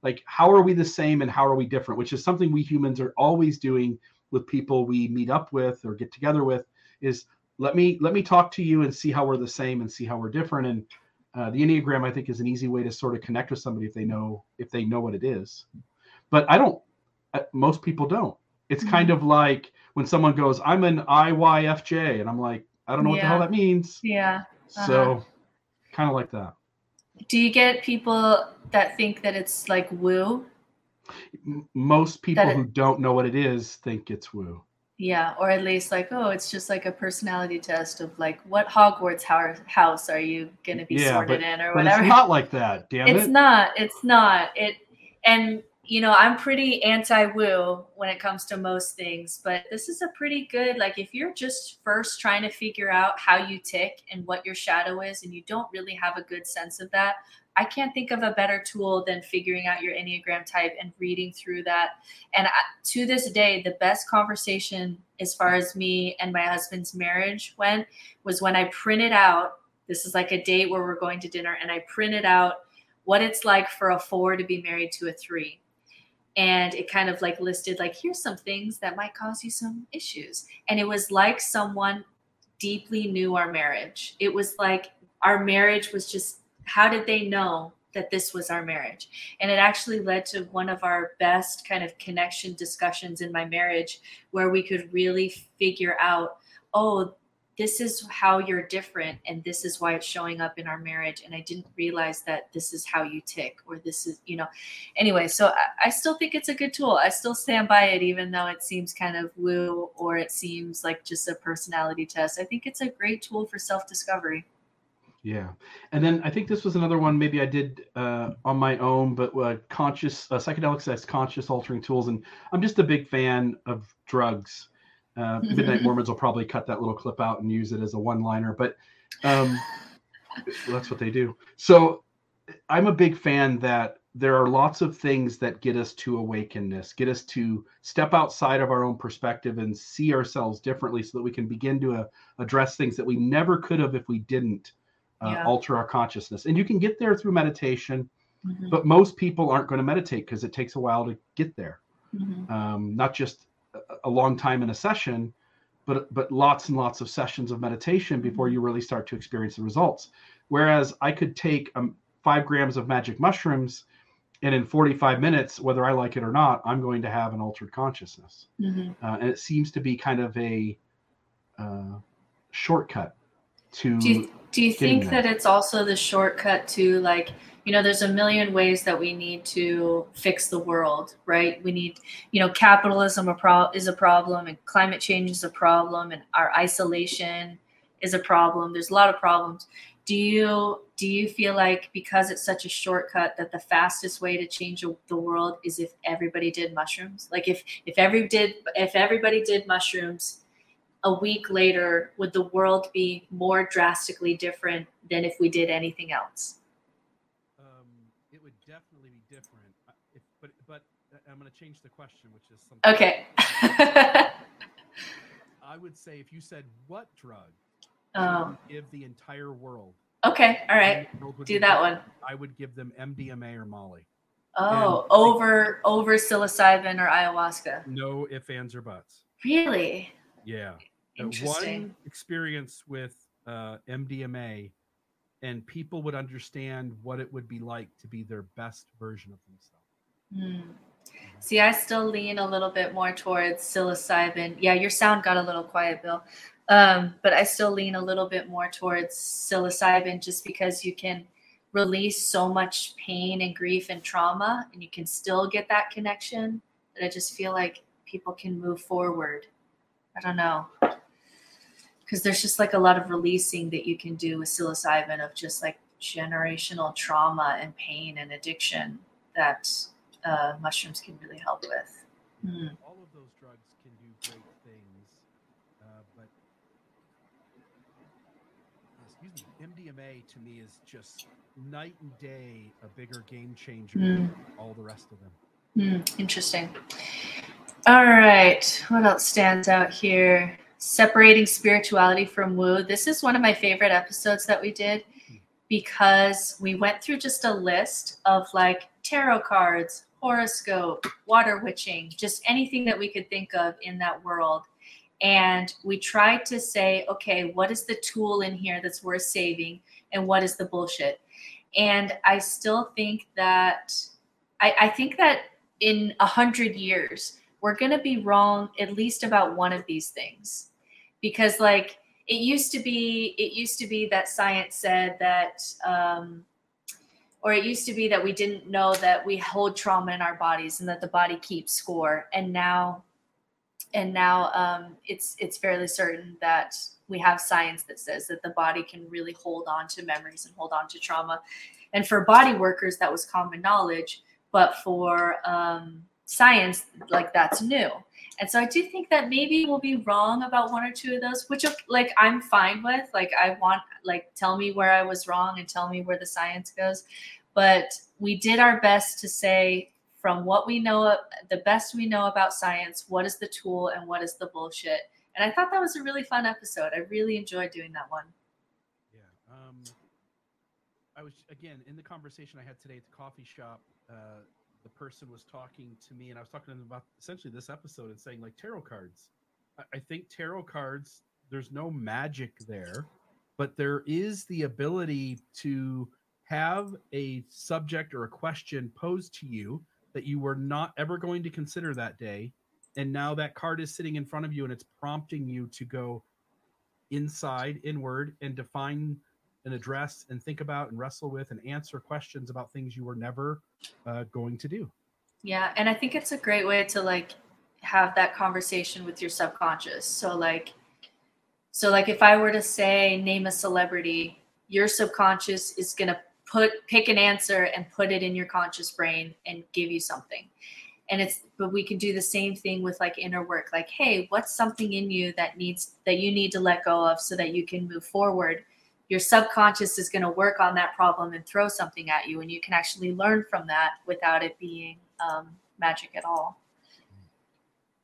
like, how are we the same and how are we different, which is something we humans are always doing with people we meet up with or get together with, is let me talk to you and see how we're the same and see how we're different. And the Enneagram, I think, is an easy way to sort of connect with somebody if they know what it is. But most people don't. It's kind of like when someone goes, I'm an IYFJ, and I'm like, I don't know what the hell that means. Yeah. Uh-huh. So kind of like that. Do you get people that think that it's like woo? Most people who don't know what it is think it's woo. Yeah, or at least like, oh, it's just like a personality test of like, what Hogwarts house are you going to be sorted in or whatever. It's not like that, damn it. It's not. And, you know, I'm pretty anti-woo when it comes to most things, but this is a pretty good, like, if you're just first trying to figure out how you tick and what your shadow is and you don't really have a good sense of that, I can't think of a better tool than figuring out your Enneagram type and reading through that. And to this day, the best conversation as far as me and my husband's marriage went was when I printed out, this is like a date where we're going to dinner, and I printed out what it's like for a 4 to be married to a 3. And it kind of like listed, like, here's some things that might cause you some issues. And it was like someone deeply knew our marriage. It was like our marriage was just, how did they know that this was our marriage? And it actually led to one of our best kind of connection discussions in my marriage, where we could really figure out, oh, this is how you're different, and this is why it's showing up in our marriage. And I didn't realize that this is how you tick, or this is, you know. Anyway, so I still think it's a good tool. I still stand by it, even though it seems kind of woo, or it seems like just a personality test. I think it's a great tool for self-discovery. Yeah. And then I think this was another one maybe I did on my own, but psychedelics as conscious altering tools. And I'm just a big fan of drugs. Midnight Mormons will probably cut that little clip out and use it as a one-liner, but that's what they do. So I'm a big fan that there are lots of things that get us to awakenness, get us to step outside of our own perspective and see ourselves differently so that we can begin to address things that we never could have if we didn't alter our consciousness. And you can get there through meditation, mm-hmm. but most people aren't going to meditate because it takes a while to get there. Mm-hmm. Not just a long time in a session, but lots and lots of sessions of meditation before you really start to experience the results. Whereas I could take 5 grams of magic mushrooms, and in 45 minutes, whether I like it or not, I'm going to have an altered consciousness. Mm-hmm. And it seems to be kind of a shortcut to. Do you think that it's also the shortcut to, like, you know, there's a million ways that we need to fix the world, right? We need, you know, capitalism is a problem, and climate change is a problem, and our isolation is a problem. There's a lot of problems. Do you feel like, because it's such a shortcut, that the fastest way to change the world is if everybody did mushrooms? Like, if everybody did mushrooms, a week later, would the world be more drastically different than if we did anything else? It would definitely be different. But I'm going to change the question, which is something. Okay. I would say, if you said, what drug give the entire world? Okay. All right. Do that one. I would give them MDMA or Molly. Oh, over psilocybin or ayahuasca. No ifs, ands, or buts. Really? Yeah. One experience with MDMA, and people would understand what it would be like to be their best version of themselves. Mm. See, I still lean a little bit more towards psilocybin. Yeah, your sound got a little quiet, Bill. But I still lean a little bit more towards psilocybin, just because you can release so much pain and grief and trauma, and you can still get that connection, that I just feel like people can move forward. I don't know, because there's just like a lot of releasing that you can do with psilocybin, of just like generational trauma and pain and addiction that mushrooms can really help with. Mm. All of those drugs can do great things, but MDMA to me is just night and day a bigger game changer than all the rest of them. Mm, interesting. All right. What else stands out here? Separating spirituality from woo. This is one of my favorite episodes that we did, because we went through just a list of like tarot cards, horoscope, water witching, just anything that we could think of in that world. And we tried to say, okay, what is the tool in here that's worth saving, and what is the bullshit? And I still think that I think that in 100 years, we're going to be wrong at least about one of these things, because like it used to be that science said that, or it used to be that we didn't know that we hold trauma in our bodies and that the body keeps score. And now it's fairly certain that we have science that says that the body can really hold on to memories and hold on to trauma. And for body workers, that was common knowledge, but for, science, like, that's new. And so I do think that maybe we'll be wrong about one or two of those, which like I'm fine with. Like, I want, like, tell me where I was wrong and tell me where the science goes. But we did our best to say, from what we know, the best we know about science, what is the tool and what is the bullshit. And I thought that was a really fun episode. I really enjoyed doing that one. Yeah. I was, again, in the conversation I had today at the coffee shop, the person was talking to me, and I was talking to them about essentially this episode and saying, like, tarot cards. I think tarot cards, there's no magic there, but there is the ability to have a subject or a question posed to you that you were not ever going to consider that day. And now that card is sitting in front of you, and it's prompting you to go inside, inward, and define and address and think about and wrestle with and answer questions about things you were never going to do. Yeah. And I think it's a great way to, like, have that conversation with your subconscious. So like if I were to say, name a celebrity, your subconscious is going to pick an answer and put it in your conscious brain and give you something. But we can do the same thing with, like, inner work. Like, hey, what's something in you that you need to let go of so that you can move forward? Your subconscious is going to work on that problem and throw something at you, and you can actually learn from that without it being magic at all.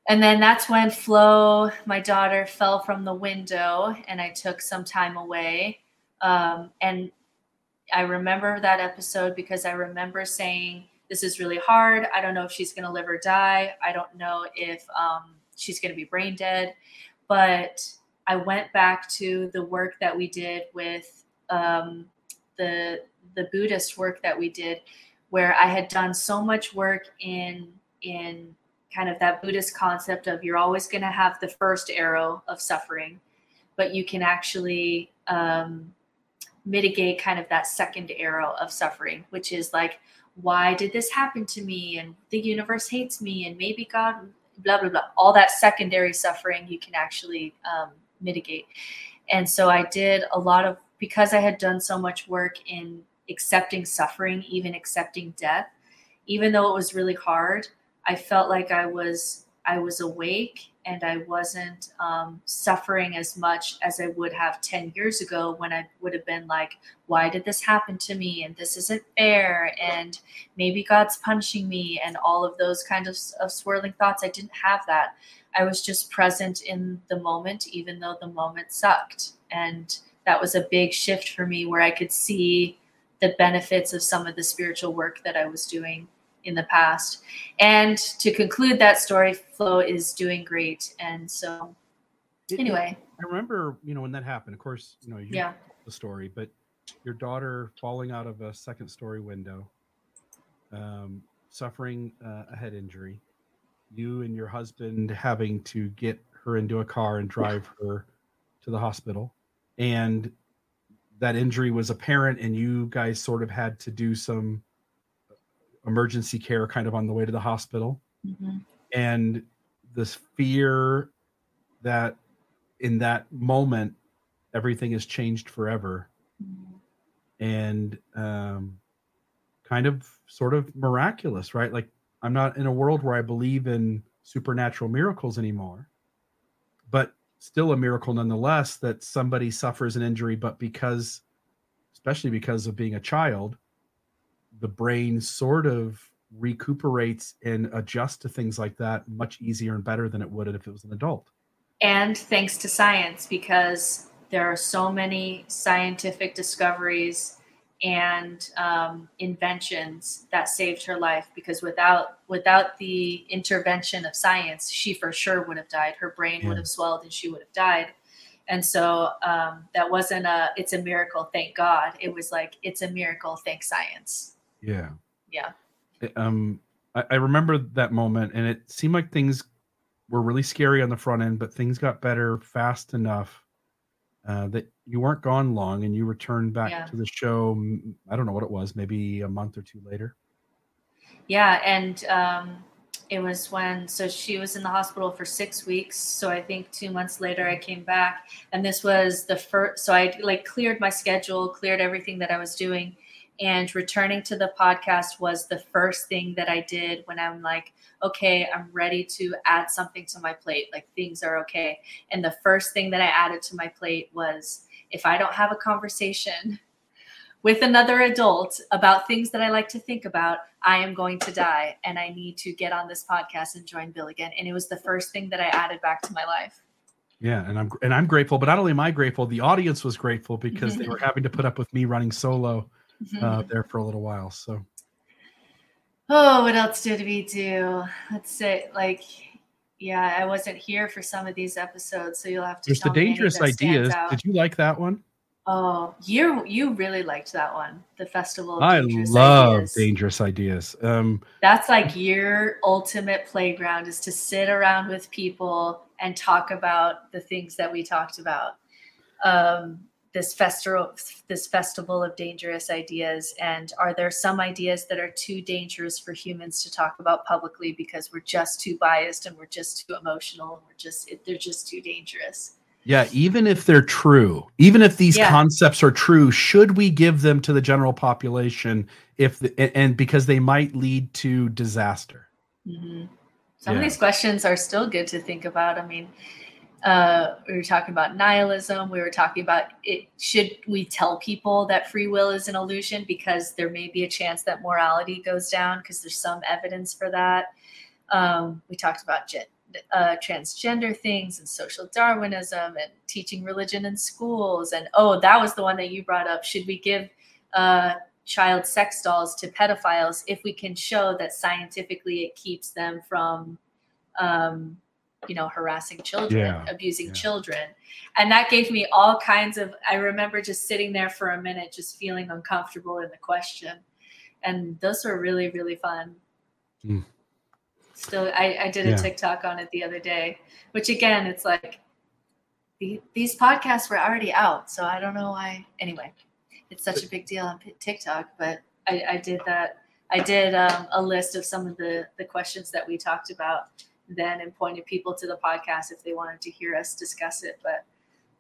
And then that's when Flo, my daughter, fell from the window, and I took some time away. And I remember that episode because I remember saying, this is really hard. I don't know if she's going to live or die. I don't know if she's going to be brain dead. But I went back to the work that we did with the Buddhist work that we did, where I had done so much work in kind of that Buddhist concept of you're always going to have the first arrow of suffering, but you can actually mitigate kind of that second arrow of suffering, which is like, why did this happen to me? And the universe hates me, and maybe God, blah, blah, blah. All that secondary suffering you can actually mitigate. And so I did a lot of, because I had done so much work in accepting suffering, even accepting death, even though it was really hard, I felt like I was awake and I wasn't suffering as much as I would have 10 years ago when I would have been like, why did this happen to me? And this isn't fair. And maybe God's punishing me and all of those kinds of swirling thoughts. I didn't have that. I was just present in the moment, even though the moment sucked. And that was a big shift for me, where I could see the benefits of some of the spiritual work that I was doing in the past. And to conclude that story, Flo is doing great. And so anyway, I remember, when that happened, of course, you yeah. know the story, but your daughter falling out of a second story window, suffering a head injury, you and your husband having to get her into a car and drive her to the hospital. And that injury was apparent, and you guys sort of had to do some emergency care kind of on the way to the hospital. Mm-hmm. And this fear that in that moment, everything has changed forever. Mm-hmm. And kind of sort of miraculous, right? Like, I'm not in a world where I believe in supernatural miracles anymore, but still a miracle nonetheless that somebody suffers an injury, but especially because of being a child, the brain sort of recuperates and adjusts to things like that much easier and better than it would if it was an adult. And thanks to science, because there are so many scientific discoveries and inventions that saved her life, because without the intervention of science, she for sure would have died. Her brain would have swelled and she would have died. And so that wasn't it's a miracle, thank God. It was like, it's a miracle, thank science. Yeah. Yeah. I remember that moment, and it seemed like things were really scary on the front end, but things got better fast enough that you weren't gone long, and you returned back to the show. I don't know what it was, maybe a month or two later. Yeah. And it was so she was in the hospital for 6 weeks. So I think 2 months later I came back, and this was the first, so I cleared my schedule, cleared everything that I was doing. And returning to the podcast was the first thing that I did when I'm like, okay, I'm ready to add something to my plate. Like, things are okay. And the first thing that I added to my plate was, if I don't have a conversation with another adult about things that I like to think about, I am going to die. And I need to get on this podcast and join Bill again. And it was the first thing that I added back to my life. Yeah. And I'm grateful, but not only am I grateful, the audience was grateful, because they were having to put up with me running solo. Mm-hmm. There for a little while. So, what else did we do? Let's say, I wasn't here for some of these episodes, so you'll have to. There's the dangerous ideas. Did you like that one? Oh, you really liked that one. The festival. I love dangerous ideas. That's like your ultimate playground, is to sit around with people and talk about the things that we talked about. This festival of dangerous ideas. And are there some ideas that are too dangerous for humans to talk about publicly because we're just too biased and we're just too emotional and they're just too dangerous? Yeah. Even if they're true, even if these concepts are true, should we give them to the general population because they might lead to disaster? Mm-hmm. Some of these questions are still good to think about. I mean, we were talking about nihilism. We were talking about should we tell people that free will is an illusion because there may be a chance that morality goes down because there's some evidence for that. We talked about transgender things and social Darwinism and teaching religion in schools. And oh, that was the one that you brought up. Should we give child sex dolls to pedophiles if we can show that scientifically it keeps them from, harassing children, abusing children? And that gave me all kinds of, I remember just sitting there for a minute, just feeling uncomfortable in the question. And those were really, really fun. Mm. Still, I did a TikTok on it the other day, which again, it's like these podcasts were already out. So I don't know why. Anyway, it's such a big deal on TikTok, but I did that. I did a list of some of the questions that we talked about then and pointed people to the podcast if they wanted to hear us discuss it. But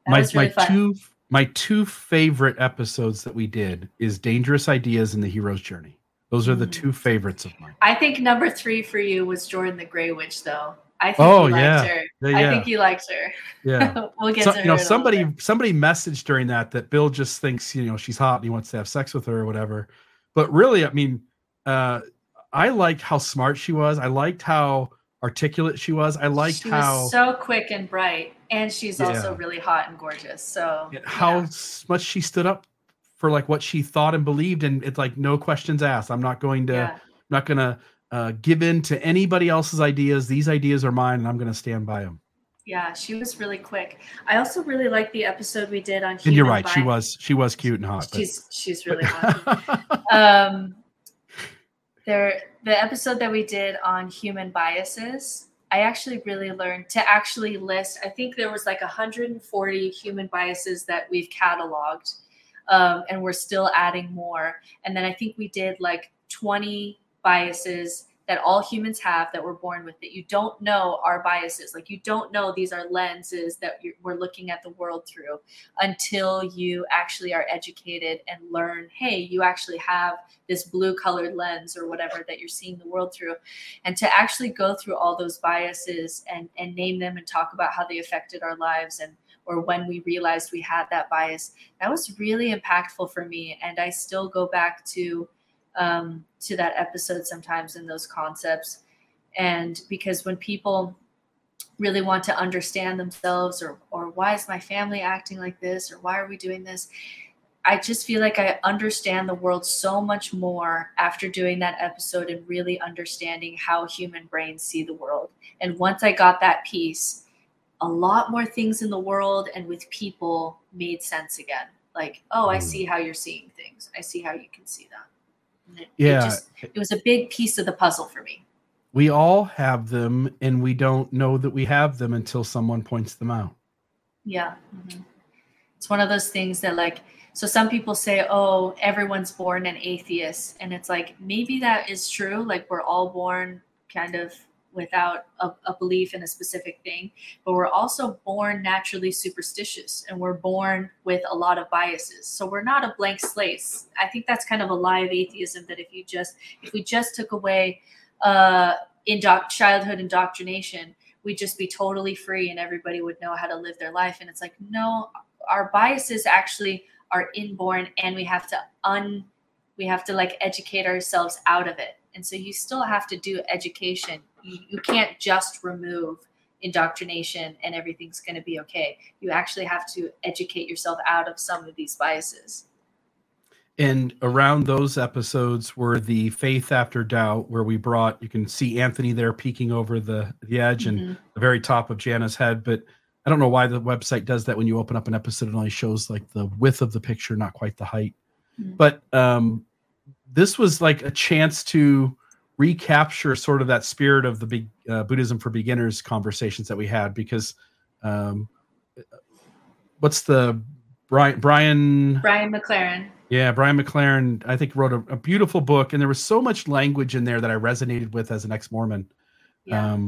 that was really fun. My two favorite episodes that we did is Dangerous Ideas and The Hero's Journey. Those are the two favorites of mine. I think number 3 for you was Jordan the Grey Witch, though. I think you liked her. I think you liked her. Yeah. We'll get to her. Somebody messaged during that Bill just thinks, she's hot and he wants to have sex with her or whatever. But really, I mean, I liked how smart she was. I liked how articulate she was. I liked how she was so quick and bright, and she's also really hot and gorgeous. So how much she stood up for like what she thought and believed, and it's like no questions asked. I'm not going to give in to anybody else's ideas. These ideas are mine, and I'm going to stand by them. Yeah, she was really quick. I also really liked the episode we did on. And you're right, she was cute and hot. She's really hot. The episode that we did on human biases, I actually really learned to actually list. I think there was like 140 human biases that we've cataloged, and we're still adding more. And then I think we did like 20 biases that all humans have that we're born with that you don't know are biases. Like you don't know these are lenses that we're looking at the world through until you actually are educated and learn, hey, you actually have this blue colored lens or whatever that you're seeing the world through. And to actually go through all those biases and name them and talk about how they affected our lives and or when we realized we had that bias, that was really impactful for me. And I still go back to that episode sometimes in those concepts. And because when people really want to understand themselves or why is my family acting like this? Or why are we doing this? I just feel like I understand the world so much more after doing that episode and really understanding how human brains see the world. And once I got that piece, a lot more things in the world and with people made sense again. Like, oh, I see how you're seeing things. I see how you can see that. It was a big piece of the puzzle for me. We all have them, and we don't know that we have them until someone points them out. Yeah. Mm-hmm. It's one of those things that like, so some people say, oh, everyone's born an atheist. And it's like, maybe that is true. Like we're all born kind of without a belief in a specific thing, but we're also born naturally superstitious and we're born with a lot of biases. So we're not a blank slate. I think that's kind of a lie of atheism that if we just took away childhood indoctrination, we'd just be totally free and everybody would know how to live their life. And it's like, no, our biases actually are inborn and we have to educate ourselves out of it. And so you still have to do education. You can't just remove indoctrination and everything's going to be okay. You actually have to educate yourself out of some of these biases. And around those episodes were the Faith After Doubt, where we brought, you can see Anthony there peeking over the edge and the very top of Jana's head. But I don't know why the website does that when you open up an episode. It only shows like the width of the picture, not quite the height. Mm-hmm. But this was like a chance to recapture sort of that spirit of the big Buddhism for Beginners conversations that we had, because what's the Brian McLaren. Yeah. Brian McLaren, I think, wrote a beautiful book, and there was so much language in there that I resonated with as an ex-Mormon. Yeah.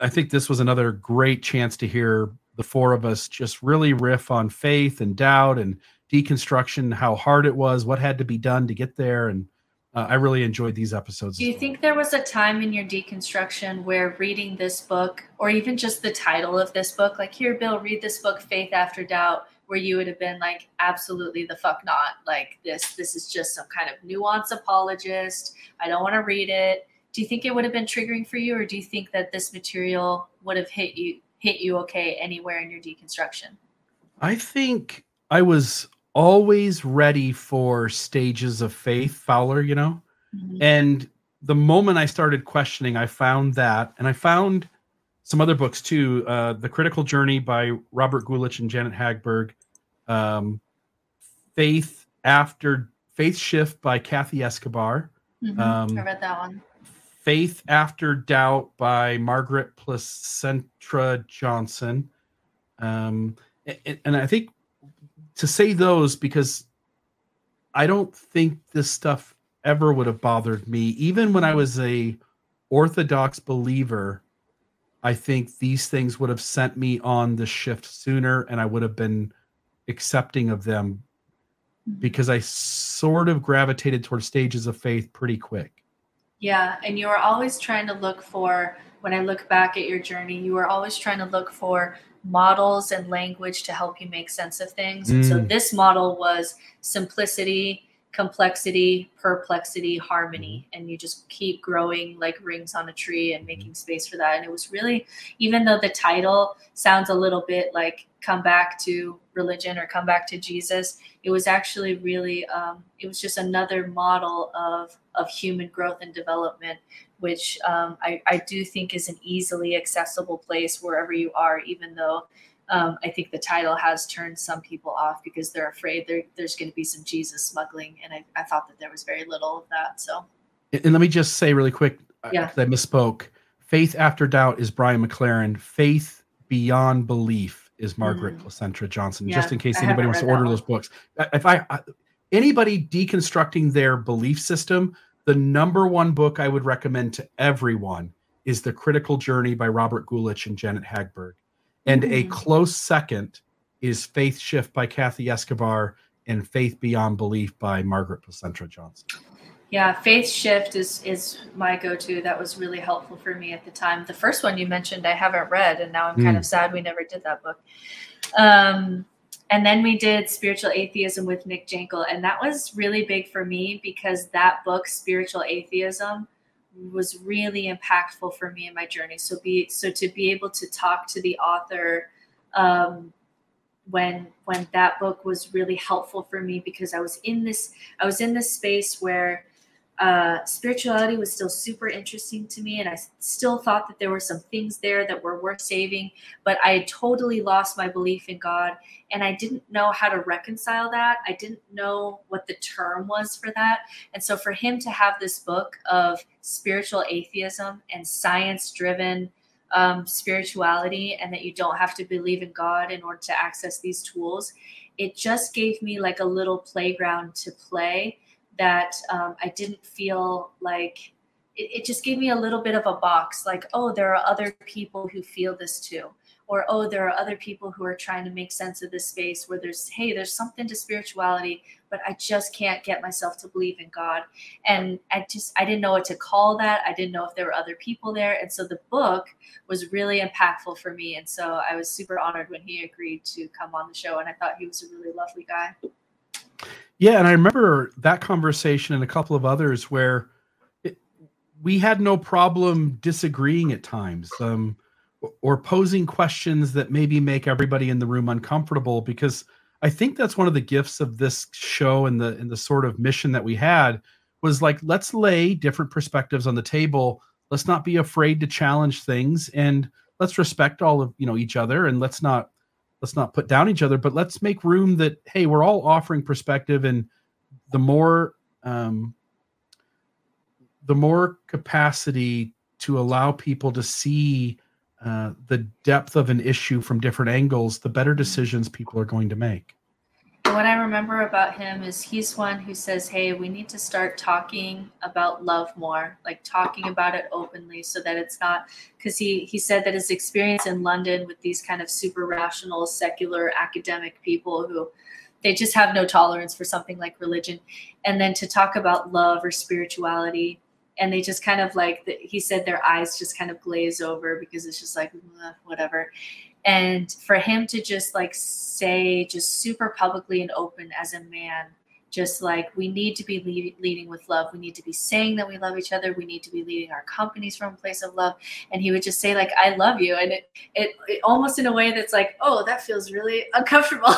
I think this was another great chance to hear the four of us just really riff on faith and doubt and deconstruction, how hard it was, what had to be done to get there. And I really enjoyed these episodes. Do you think there was a time in your deconstruction where reading this book, or even just the title of this book, like, here, Bill, read this book, Faith After Doubt, where you would have been like, absolutely the fuck not. Like this is just some kind of nuance apologist. I don't want to read it. Do you think it would have been triggering for you, or do you think that this material would have hit you okay anywhere in your deconstruction? I think I was always ready for Stages of Faith, Fowler, you know? Mm-hmm. And the moment I started questioning, I found that, and I found some other books too, The Critical Journey by Robert Guelich and Janet Hagberg, Faith Shift by Kathy Escobar. Mm-hmm. I read that one. Faith After Doubt by Margaret Placentra Johnson. And I think to say those, because I don't think this stuff ever would have bothered me. Even when I was a Orthodox believer, I think these things would have sent me on the shift sooner, and I would have been accepting of them because I sort of gravitated towards Stages of Faith pretty quick. Yeah. And you were always trying to look for, when I look back at your journey, you were always trying to look for models and language to help you make sense of things. And so this model was simplicity, complexity, perplexity, harmony. And you just keep growing like rings on a tree and making space for that. And it was really, even though the title sounds a little bit like come back to religion or come back to Jesus, it was actually really, it was just another model of human growth and development, which I do think is an easily accessible place wherever you are, even though I think the title has turned some people off because they're afraid there's going to be some Jesus smuggling. And I thought that there was very little of that. So, and let me just say really quick, because I misspoke. Faith After Doubt is Brian McLaren. Faith Beyond Belief is Margaret Placentra Johnson, just in case anybody wants to order those books. If anybody deconstructing their belief system, the number one book I would recommend to everyone is The Critical Journey by Robert Guelich and Janet Hagberg. And a close second is Faith Shift by Kathy Escobar and Faith Beyond Belief by Margaret Placentra Johnson. Yeah, Faith Shift is my go-to. That was really helpful for me at the time. The first one you mentioned I haven't read, and now I'm kind of sad we never did that book. And then we did Spiritual Atheism with Nick Jankel, and that was really big for me because that book, Spiritual Atheism, was really impactful for me in my journey. So to be able to talk to the author when that book was really helpful for me because I was in this space where spirituality was still super interesting to me, and I still thought that there were some things there that were worth saving, but I had totally lost my belief in God, and I didn't know how to reconcile that. I didn't know what the term was for that. And so for him to have this book of spiritual atheism and science-driven spirituality, and that you don't have to believe in God in order to access these tools, it just gave me like a little playground to play that I didn't feel like, it just gave me a little bit of a box, like, oh, there are other people who feel this too. Or, oh, there are other people who are trying to make sense of this space where there's something to spirituality, but I just can't get myself to believe in God. And I didn't know what to call that. I didn't know if there were other people there. And so the book was really impactful for me. And so I was super honored when he agreed to come on the show. And I thought he was a really lovely guy. Yeah, and I remember that conversation and a couple of others where we had no problem disagreeing at times or posing questions that maybe make everybody in the room uncomfortable, because I think that's one of the gifts of this show and the sort of mission that we had was like, let's lay different perspectives on the table. Let's not be afraid to challenge things, and let's respect all of each other, and let's not put down each other, but let's make room that, hey, we're all offering perspective, and the more capacity to allow people to see the depth of an issue from different angles, the better decisions people are going to make. What I remember about him is he's one who says, hey, we need to start talking about love more, like talking about it openly, so that it's not, because he said that his experience in London with these kind of super rational, secular, academic people who they just have no tolerance for something like religion. And then to talk about love or spirituality, and they just kind of like, he said their eyes just kind of glaze over because it's just like, whatever. And for him to just like say just super publicly and open as a man Just like we need to be leading with love. We need to be saying that we love each other. We need to be leading our companies from a place of love. And he would just say, like, I love you. And it almost in a way that's like, oh, that feels really uncomfortable.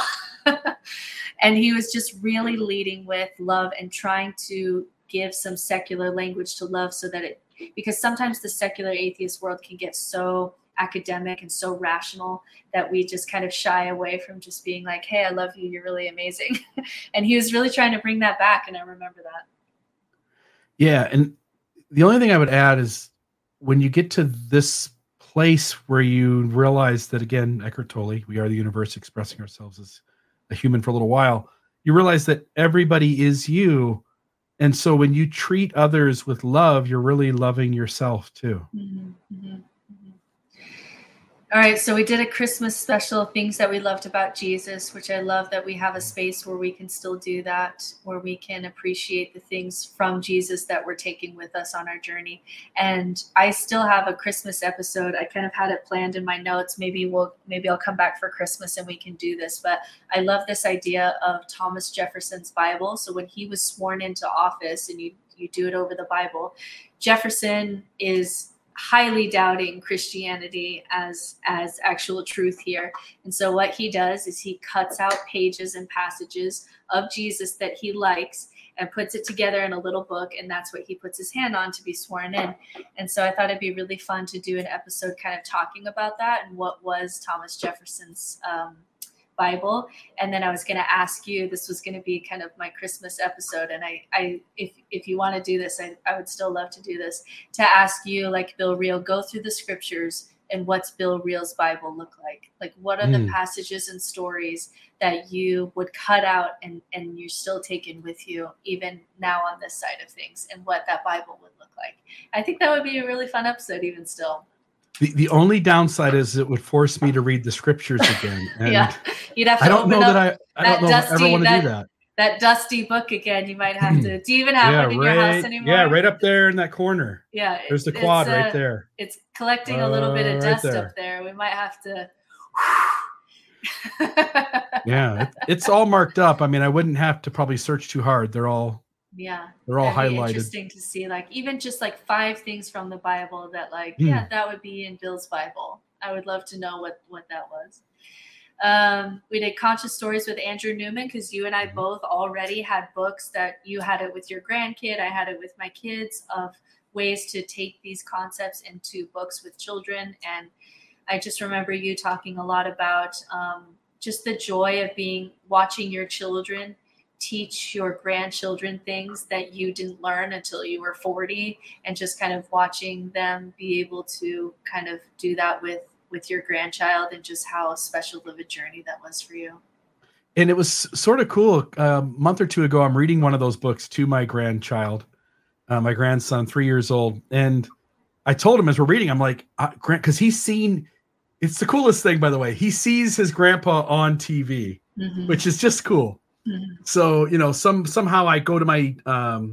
And he was just really leading with love and trying to give some secular language to love so that because sometimes the secular atheist world can get so academic and so rational that we just kind of shy away from just being like, hey, I love you. You're really amazing. And he was really trying to bring that back. And I remember that. Yeah. And the only thing I would add is when you get to this place where you realize that, again, Eckhart Tolle, we are the universe expressing ourselves as a human for a little while, you realize that everybody is you. And so when you treat others with love, you're really loving yourself too. Mm-hmm, mm-hmm. All right, so we did a Christmas special, Things That We Loved About Jesus, which I love that we have a space where we can still do that, where we can appreciate the things from Jesus that we're taking with us on our journey. And I still have a Christmas episode. I kind of had it planned in my notes. Maybe I'll come back for Christmas and we can do this. But I love this idea of Thomas Jefferson's Bible. So when he was sworn into office, and you do it over the Bible, Jefferson is highly doubting Christianity as actual truth here. And so what he does is he cuts out pages and passages of Jesus that he likes and puts it together in a little book. And that's what he puts his hand on to be sworn in. And so I thought it'd be really fun to do an episode kind of talking about that and what was Thomas Jefferson's Bible. And then I was going to ask you, this was going to be kind of my Christmas episode. And if you want to do this, I would still love to do this, to ask you, like Bill Reel, go through the scriptures and what's Bill Reel's Bible look like? Like, what are the passages and stories that you would cut out and you're still taking with you even now on this side of things, and what that Bible would look like? I think that would be a really fun episode even still. The only downside is it would force me to read the scriptures again. And yeah, you'd have to. I don't know that I ever want to do that. That dusty book again. You might have to. Do you even have one in your house anymore? Yeah, right up there in that corner. Yeah, there's the quad right there. It's collecting a little bit of dust up there. We might have to. Yeah, it's all marked up. I mean, I wouldn't have to probably search too hard. They're all. Yeah, they're all highlighted. Interesting to see, like, even just like 5 things from the Bible that, like, yeah, that would be in Bill's Bible. I would love to know what that was. We did Conscious Stories with Andrew Newman, because you and I both already had books that you had it with your grandkid. I had it with my kids, of ways to take these concepts into books with children. And I just remember you talking a lot about just the joy of watching your children teach your grandchildren things that you didn't learn until you were 40, and just kind of watching them be able to kind of do that with your grandchild, and just how special of a journey that was for you. And it was sort of cool. A month or two ago, I'm reading one of those books to my grandchild, my grandson, 3 years old. And I told him as we're reading, I'm like, because he's seen, it's the coolest thing, by the way, he sees his grandpa on TV, which is just cool. So, you know, somehow I go to my my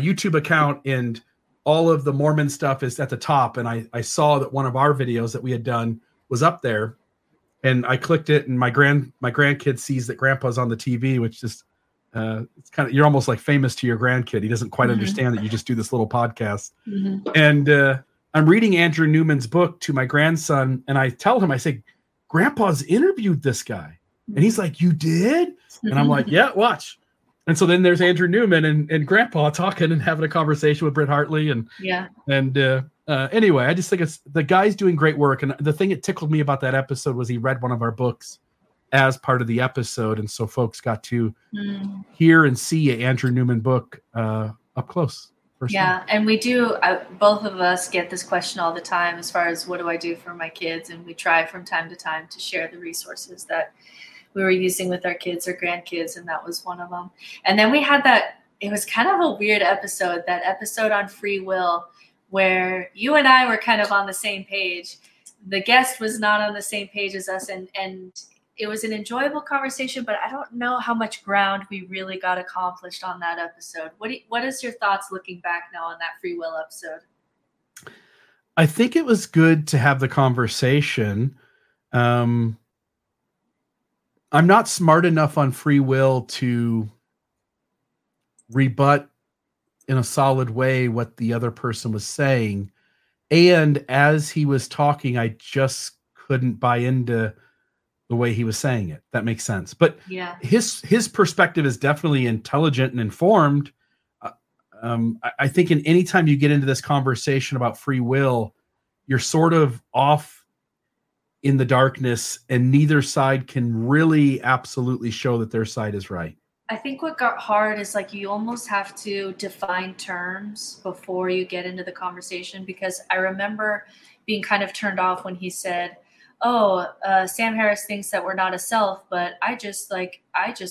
YouTube account, and all of the Mormon stuff is at the top. And I saw that one of our videos that we had done was up there, and I clicked it, and my grandkid sees that grandpa's on the TV, which is it's kind of, you're almost like famous to your grandkid. He doesn't quite understand that you just do this little podcast. And I'm reading Andrew Newman's book to my grandson, and I tell him, I say, Grandpa's interviewed this guy. And he's like, you did? And I'm like, yeah, watch. And so then there's Andrew Newman and Grandpa talking and having a conversation with Britt Hartley. And anyway, I just think it's, the guy's doing great work. And the thing that tickled me about that episode was he read one of our books as part of the episode. And so folks got to hear and see an Andrew Newman book up close. Yeah. And we do, both of us get this question all the time as far as what do I do for my kids? And we try from time to time to share the resources that we were using with our kids or grandkids, and that was one of them. And then we had it was kind of a weird episode, that episode on free will, where you and I were kind of on the same page. The guest was not on the same page as us, and it was an enjoyable conversation, but I don't know how much ground we really got accomplished on that episode. What is your thoughts looking back now on that free will episode? I think it was good to have the conversation. I'm not smart enough on free will to rebut in a solid way what the other person was saying. And as he was talking, I just couldn't buy into the way he was saying it. That makes sense. But yeah, his perspective is definitely intelligent and informed. I think in any time you get into this conversation about free will, you're sort of off in the darkness, and neither side can really absolutely show that their side is right. I think what got hard is like you almost have to define terms before you get into the conversation, because I remember being kind of turned off when he said, Sam Harris thinks that we're not a self, but I just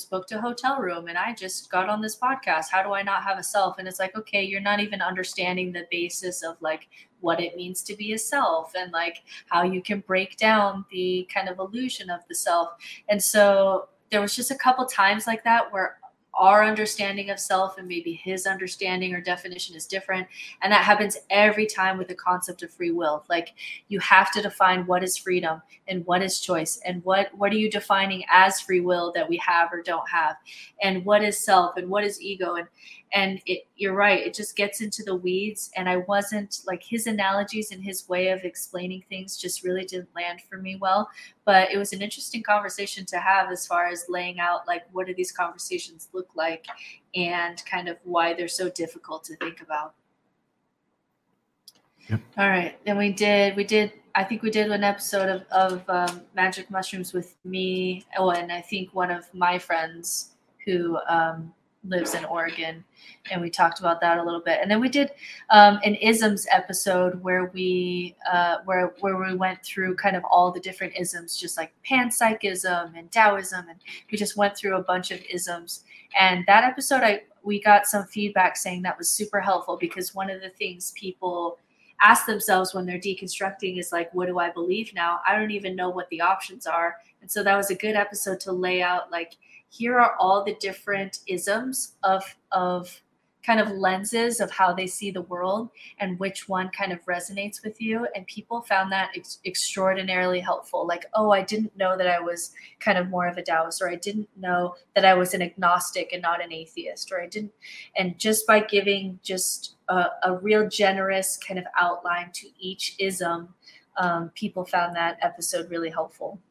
booked a hotel room and I just got on this podcast. How do I not have a self? And it's like, okay, you're not even understanding the basis of like what it means to be a self and like how you can break down the kind of illusion of the self. And so there was just a couple times like that where our understanding of self and maybe his understanding or definition is different. And that happens every time with the concept of free will. Like you have to define what is freedom and what is choice and what are you defining as free will that we have or don't have, and what is self and what is ego. And it, you're right. It just gets into the weeds. And I wasn't like his analogies and his way of explaining things just really didn't land for me well, but it was an interesting conversation to have as far as laying out, like, what do these conversations look like and kind of why they're so difficult to think about. Yep. All right. Then we did an episode of Magic Mushrooms with me. Oh, and I think one of my friends who, lives in Oregon, and we talked about that a little bit. And then we did an isms episode where we went through kind of all the different isms, just like panpsychism and Taoism, and we just went through a bunch of isms. And that episode, we got some feedback saying that was super helpful, because one of the things people ask themselves when they're deconstructing is like, what do I believe now? I don't even know what the options are. And so that was a good episode to lay out, like, here are all the different isms of kind of lenses of how they see the world and which one kind of resonates with you. And people found that extraordinarily helpful. Like, oh, I didn't know that I was kind of more of a Taoist, or I didn't know that I was an agnostic and not an atheist, or I didn't. And just by giving just a real generous kind of outline to each ism, people found that episode really helpful.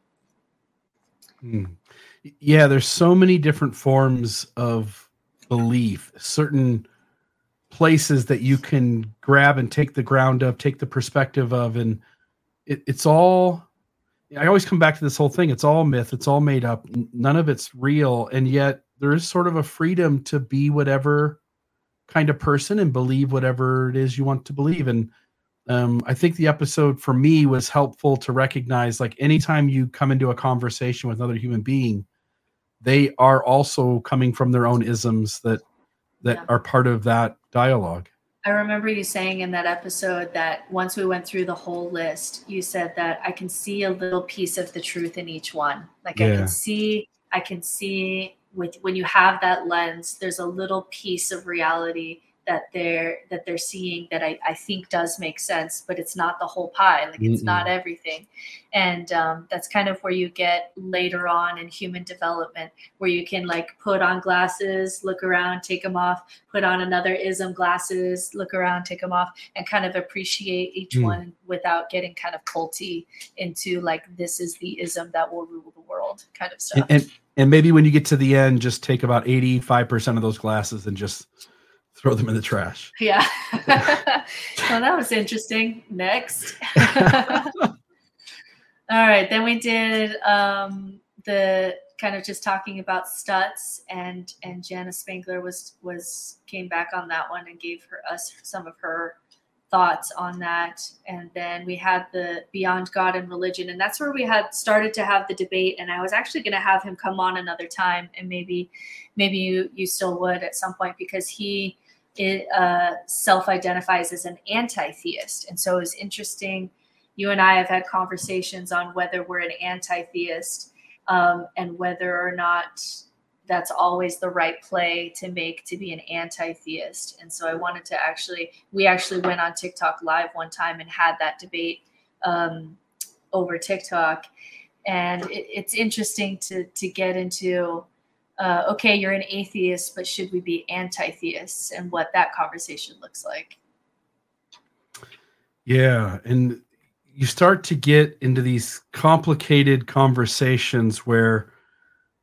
Yeah, there's so many different forms of belief, certain places that you can grab and take the ground of, take the perspective of, and it's all, I always come back to this whole thing. It's all myth. It's all made up. None of it's real. And yet there is sort of a freedom to be whatever kind of person and believe whatever it is you want to believe. And I think the episode for me was helpful to recognize, like, anytime you come into a conversation with another human being, they are also coming from their own isms that yeah, are part of that dialogue. I remember you saying in that episode that once we went through the whole list, you said that I can see a little piece of the truth in each one. Like, yeah. I can see when you have that lens, there's a little piece of reality that they're seeing that I think does make sense, but it's not the whole pie. Like, it's not everything. And that's kind of where you get later on in human development, where you can, like, put on glasses, look around, take them off, put on another ism, glasses, look around, take them off, and kind of appreciate each one without getting kind of culty into, like, this is the ism that will rule the world kind of stuff. And maybe when you get to the end, just take about 85% of those glasses and just throw them in the trash. Yeah. Well, that was interesting. Next. All right. Then we did the kind of just talking about Stutz, and Janice Bangler came back on that one and gave us some of her thoughts on that. And then we had the Beyond God and Religion, and that's where we had started to have the debate. And I was actually going to have him come on another time, and maybe you still would at some point, because he self-identifies as an anti-theist. And so it was interesting. You and I have had conversations on whether we're an anti-theist and whether or not that's always the right play to make to be an anti-theist. And so I wanted to we went on TikTok live one time and had that debate over TikTok. And it's interesting to get into okay, you're an atheist, but should we be anti-theists, and what that conversation looks like. Yeah. And you start to get into these complicated conversations where,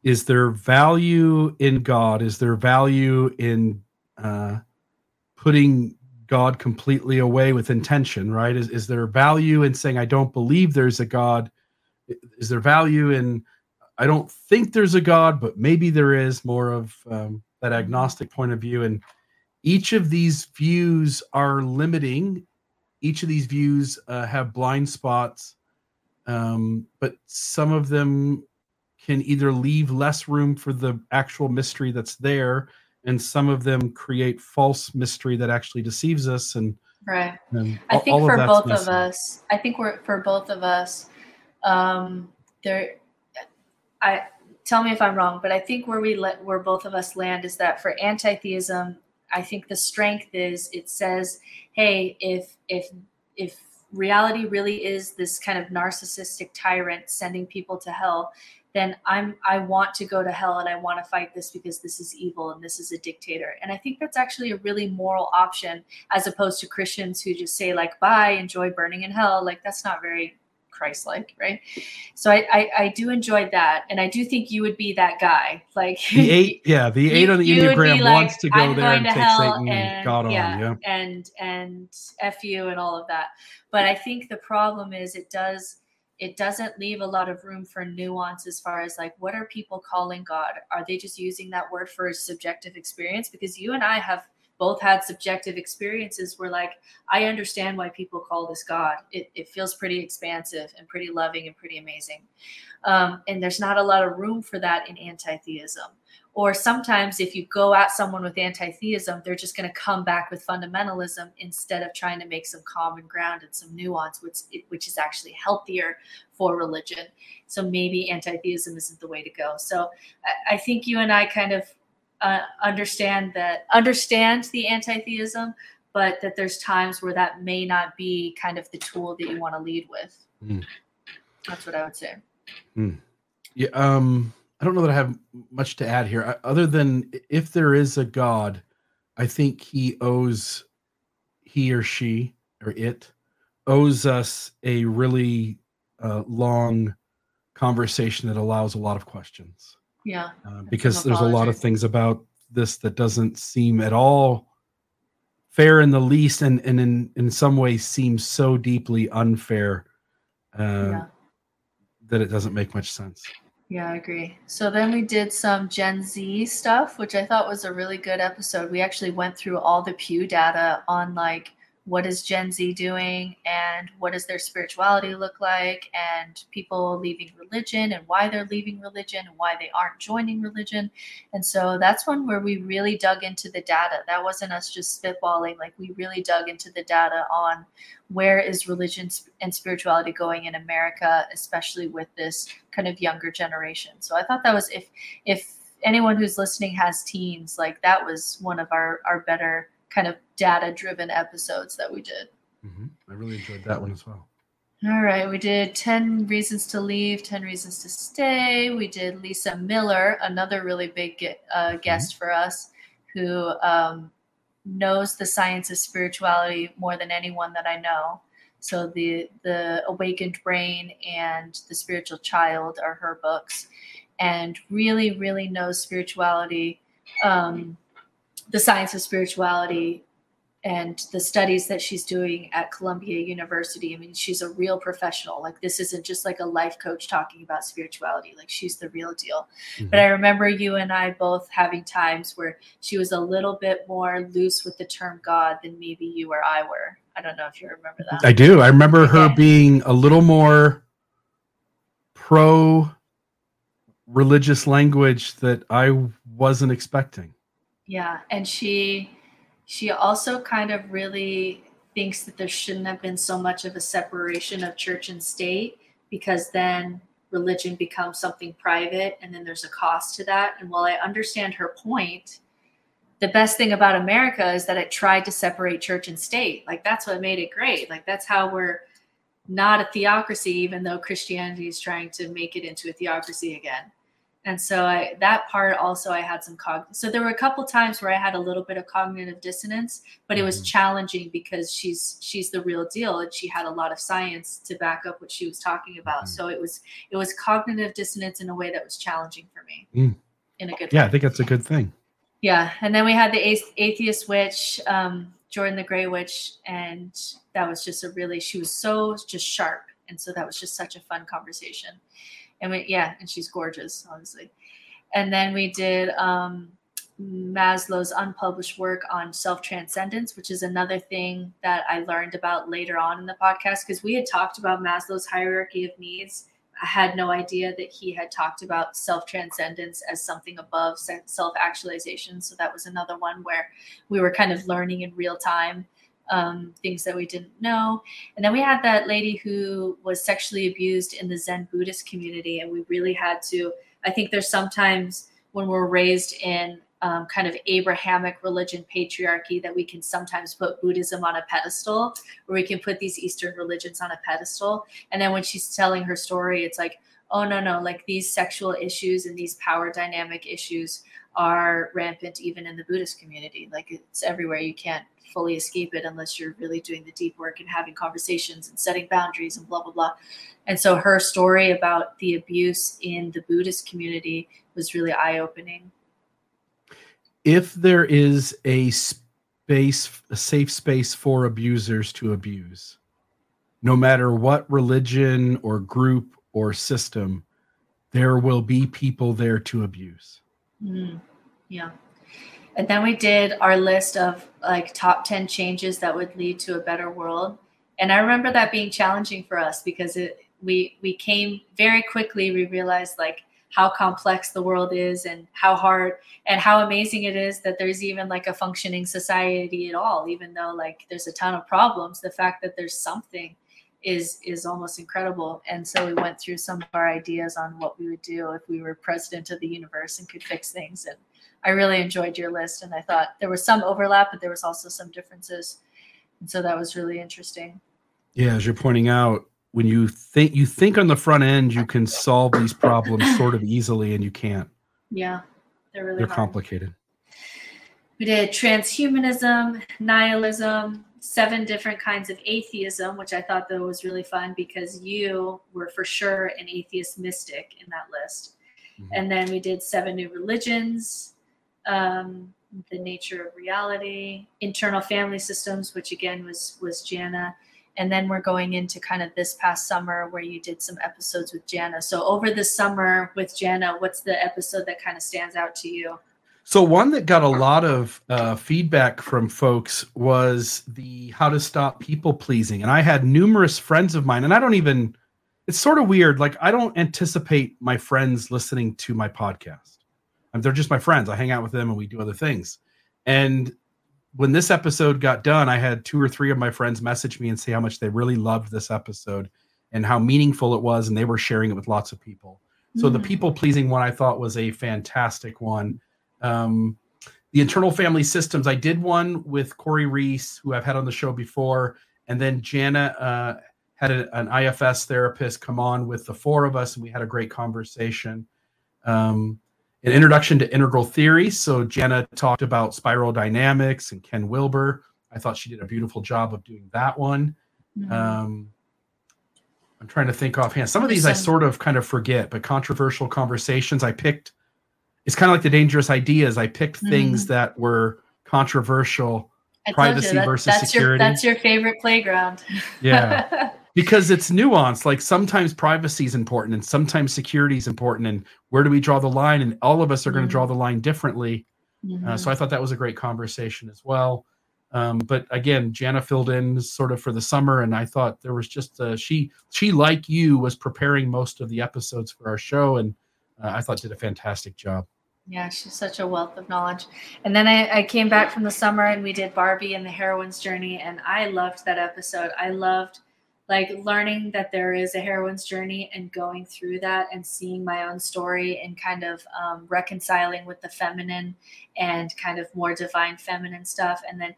is there value in God? Is there value in putting God completely away with intention, right? Is there value in saying, I don't believe there's a God? Is there value in, I don't think there's a God, but maybe there is, more of that agnostic point of view? And each of these views are limiting. Each of these views have blind spots, but some of them can either leave less room for the actual mystery that's there, and some of them create false mystery that actually deceives us. And right, and I think for both of us, there. Tell me if I'm wrong, but I think where both of us land is that for anti-theism, I think the strength is, it says, hey, if reality really is this kind of narcissistic tyrant sending people to hell, then I want to go to hell and I want to fight this because this is evil and this is a dictator. And I think that's actually a really moral option, as opposed to Christians who just say, like, bye, enjoy burning in hell. Like, that's not very Christ-like, right? So I do enjoy that, and I do think you would be that guy, like the eight. Yeah, the eight on the Enneagram wants to go there and take Satan and God on, yeah, and F you and all of that. But I think the problem is it doesn't leave a lot of room for nuance as far as, like, what are people calling God? Are they just using that word for a subjective experience? Because you and I have both had subjective experiences where, like, I understand why people call this God. It feels pretty expansive and pretty loving and pretty amazing. And there's not a lot of room for that in anti-theism. Or sometimes if you go at someone with anti-theism, they're just going to come back with fundamentalism instead of trying to make some common ground and some nuance, which is actually healthier for religion. So maybe anti-theism isn't the way to go. So I think you and I kind of understand the anti-theism, but that there's times where that may not be kind of the tool that you want to lead with. Mm. That's what I would say. Mm. Yeah. I don't know that I have much to add here, other than, if there is a God, I think he or she owes us a really long conversation that allows a lot of questions. Yeah, because there's a lot of things about this that doesn't seem at all fair in the least, and in some ways seems so deeply unfair that it doesn't make much sense. Yeah, I agree. So then we did some Gen Z stuff, which I thought was a really good episode. We actually went through all the Pew data on, like, what is Gen Z doing and what does their spirituality look like, and people leaving religion and why they're leaving religion and why they aren't joining religion. And so that's one where we really dug into the data. That wasn't us just spitballing. Like, we really dug into the data on where is religion and spirituality going in America, especially with this kind of younger generation. So I thought that was, if anyone who's listening has teens, like, that was one of our better kind of data-driven episodes that we did. Mm-hmm. I really enjoyed that one as well. All right. We did 10 reasons to leave, 10 reasons to stay. We did Lisa Miller, another really big guest for us, who knows the science of spirituality more than anyone that I know. So the Awakened Brain and The Spiritual Child are her books, and really, really knows spirituality, the science of spirituality, and the studies that she's doing at Columbia University. I mean, she's a real professional. Like, this isn't just like a life coach talking about spirituality. Like, she's the real deal. Mm-hmm. But I remember you and I both having times where she was a little bit more loose with the term God than maybe you or I were. I don't know if you remember that. I do. I remember her being a little more pro-religious language that I wasn't expecting. Yeah, and she also kind of really thinks that there shouldn't have been so much of a separation of church and state, because then religion becomes something private, and then there's a cost to that. And while I understand her point, the best thing about America is that it tried to separate church and state. Like, that's what made it great. Like, that's how we're not a theocracy, even though Christianity is trying to make it into a theocracy again. And so that part also, I had some so there were a couple times where I had a little bit of cognitive dissonance, but it was challenging because she's the real deal, and she had a lot of science to back up what she was talking about. So it was cognitive dissonance in a way that was challenging for me in a good way. I think that's a good thing. Yeah. And then we had the atheist witch, Jordan the Grey Witch, and that was just she was so just sharp. And so that was just such a fun conversation. And and she's gorgeous, obviously. And then we did Maslow's unpublished work on self-transcendence, which is another thing that I learned about later on in the podcast, because we had talked about Maslow's hierarchy of needs. I had no idea that he had talked about self-transcendence as something above self-actualization. So that was another one where we were kind of learning in real time things that we didn't know. And then we had that lady who was sexually abused in the Zen Buddhist community. And we really had to, I think there's sometimes when we're raised in kind of Abrahamic religion patriarchy that we can sometimes put Buddhism on a pedestal, or we can put these Eastern religions on a pedestal. And then when she's telling her story, it's like, oh, no, like these sexual issues and these power dynamic issues are rampant even in the Buddhist community. Like it's everywhere. You can't fully escape it unless you're really doing the deep work and having conversations and setting boundaries and blah, blah, blah. And so her story about the abuse in the Buddhist community was really eye-opening. If there is a safe space for abusers to abuse, no matter what religion or group or system, there will be people there to abuse. Yeah. And then we did our list of like top 10 changes that would lead to a better world. And I remember that being challenging for us because we came very quickly. We realized like how complex the world is and how hard and how amazing it is that there's even like a functioning society at all, even though like there's a ton of problems. The fact that there's something is almost incredible. And so we went through some of our ideas on what we would do if we were president of the universe and could fix things. And I really enjoyed your list. And I thought there was some overlap, but there was also some differences. And so that was really interesting. Yeah. As you're pointing out, when you think on the front end, you can solve these problems sort of easily, and you can't. Yeah. They're hard. Complicated. We did transhumanism, nihilism, 7 different kinds of atheism, which I thought though was really fun because you were for sure an atheist mystic in that list. Mm-hmm. And then we did 7 new religions, the nature of reality, internal family systems, which again was Jana. And then we're going into kind of this past summer where you did some episodes with Jana. So over the summer with Jana, what's the episode that kind of stands out to you? So one that got a lot of feedback from folks was the how to stop people pleasing. And I had numerous friends of mine, and it's sort of weird. Like I don't anticipate my friends listening to my podcast. They're just my friends. I hang out with them and we do other things. And when this episode got done, I had 2 or 3 of my friends message me and say how much they really loved this episode and how meaningful it was. And they were sharing it with lots of people. So the people pleasing one I thought was a fantastic one. The internal family systems. I did one with Corey Reese, who I've had on the show before. And then Jana had an IFS therapist come on with the 4 of us. And we had a great conversation. An introduction to integral theory. So Jana talked about spiral dynamics and Ken Wilber. I thought she did a beautiful job of doing that one. Mm-hmm. I'm trying to think offhand. Some of these I sort of kind of forget, but controversial conversations I picked. It's kind of like the dangerous ideas. I picked things that were controversial, privacy versus security. That's your favorite playground. Yeah, because it's nuanced. Like sometimes privacy is important and sometimes security is important. And where do we draw the line? And all of us are going to draw the line differently. Mm-hmm. So I thought that was a great conversation as well. But again, Jana filled in sort of for the summer. And I thought there was just she, like you, was preparing most of the episodes for our show. And I thought did a fantastic job. Yeah, she's such a wealth of knowledge. And then I came back from the summer and we did Barbie and the heroine's journey. And I loved that episode. I loved like learning that there is a heroine's journey and going through that and seeing my own story and kind of reconciling with the feminine and kind of more divine feminine stuff. And then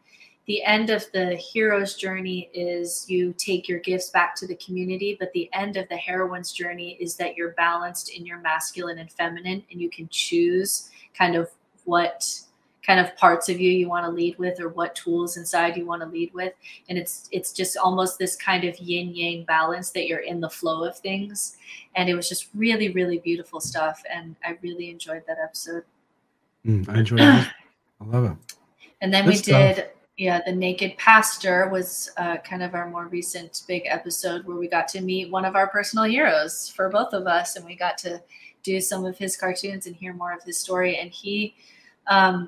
the end of the hero's journey is you take your gifts back to the community, but the end of the heroine's journey is that you're balanced in your masculine and feminine, and you can choose kind of what kind of parts of you you want to lead with, or what tools inside you want to lead with. And it's just almost this kind of yin-yang balance that you're in the flow of things. And it was just really, really beautiful stuff. And I really enjoyed that episode. I enjoyed it. I love it. And then yeah, The Naked Pastor was kind of our more recent big episode where we got to meet one of our personal heroes for both of us. And we got to do some of his cartoons and hear more of his story. And he,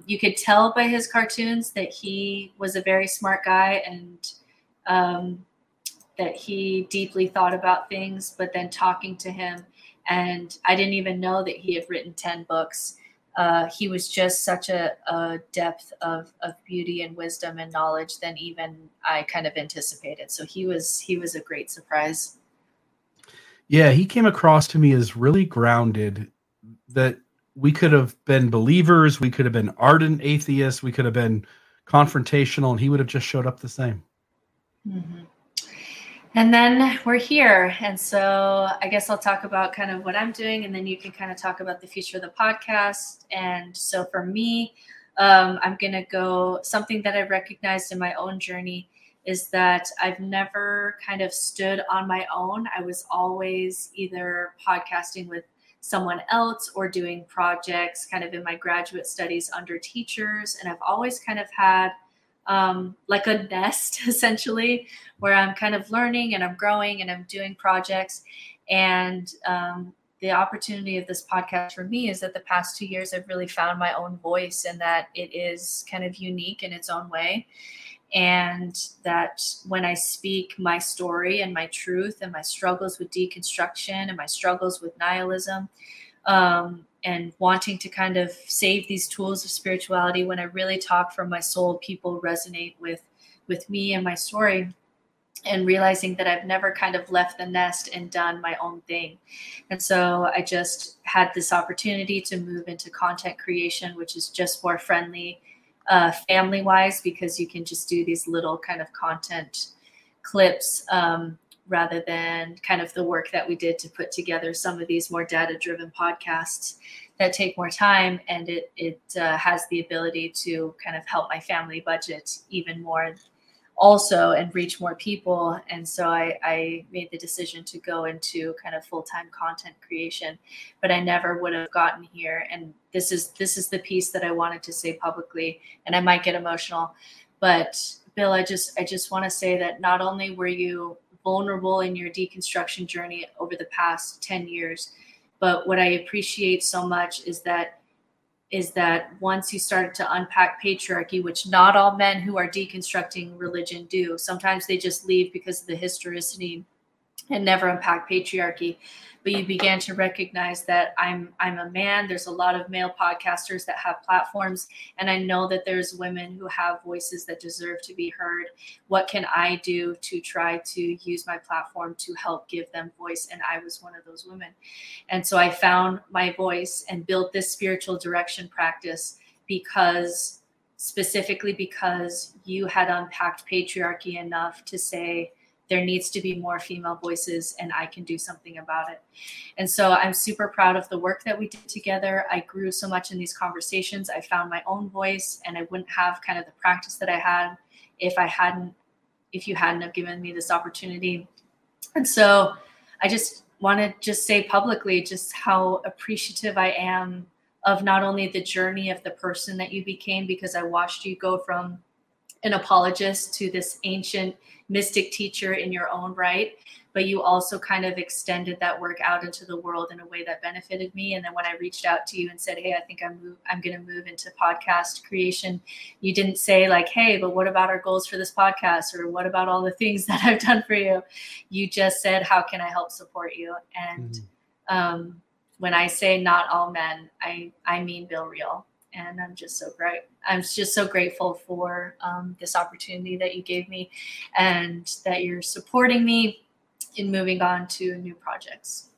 you could tell by his cartoons that he was a very smart guy, and that he deeply thought about things, but then talking to him. And I didn't even know that he had written 10 books. He was just such a depth of beauty and wisdom and knowledge than even I kind of anticipated. So he was a great surprise. Yeah, he came across to me as really grounded, that we could have been believers, we could have been ardent atheists, we could have been confrontational, and he would have just showed up the same. Mm-hmm. And then we're here. And so I guess I'll talk about kind of what I'm doing, and then you can kind of talk about the future of the podcast. And so for me, I'm going to go, something that I recognized in my own journey is that I've never kind of stood on my own. I was always either podcasting with someone else or doing projects kind of in my graduate studies under teachers. And I've always kind of had like a nest, essentially, where I'm kind of learning and I'm growing and I'm doing projects. And the opportunity of this podcast for me is that the past 2 years, I've really found my own voice, and that it is kind of unique in its own way. And that when I speak my story and my truth and my struggles with deconstruction and my struggles with nihilism, and wanting to kind of save these tools of spirituality, when I really talk from my soul, people resonate with me and my story, and realizing that I've never kind of left the nest and done my own thing. And so I just had this opportunity to move into content creation, which is just more friendly, family-wise, because you can just do these little kind of content clips, rather than kind of the work that we did to put together some of these more data-driven podcasts that take more time. And it has the ability to kind of help my family budget even more also and reach more people. And so I made the decision to go into kind of full-time content creation, but I never would have gotten here. And this is the piece that I wanted to say publicly, and I might get emotional, but Bill, I just want to say that not only were you vulnerable in your deconstruction journey over the past 10 years. But what I appreciate so much is that once you started to unpack patriarchy, which not all men who are deconstructing religion do, sometimes they just leave because of the historicity and never unpack patriarchy. But you began to recognize that I'm a man. There's a lot of male podcasters that have platforms, and I know that there's women who have voices that deserve to be heard. What can I do to try to use my platform to help give them voice? And I was one of those women. And so I found my voice and built this spiritual direction practice specifically because you had unpacked patriarchy enough to say, there needs to be more female voices, and I can do something about it. And so I'm super proud of the work that we did together. I grew so much in these conversations. I found my own voice, and I wouldn't have kind of the practice that I had if you hadn't have given me this opportunity. And so I just want to just say publicly just how appreciative I am of not only the journey of the person that you became, because I watched you go from an apologist to this ancient mystic teacher in your own right, but you also kind of extended that work out into the world in a way that benefited me. And then when I reached out to you and said, hey, I think I'm going to move into podcast creation, you didn't say like, hey, but what about our goals for this podcast? Or what about all the things that I've done for you? You just said, how can I help support you? And when I say not all men, I mean Bill Reel. And I'm just so great. I'm just so grateful for this opportunity that you gave me, and that you're supporting me in moving on to new projects.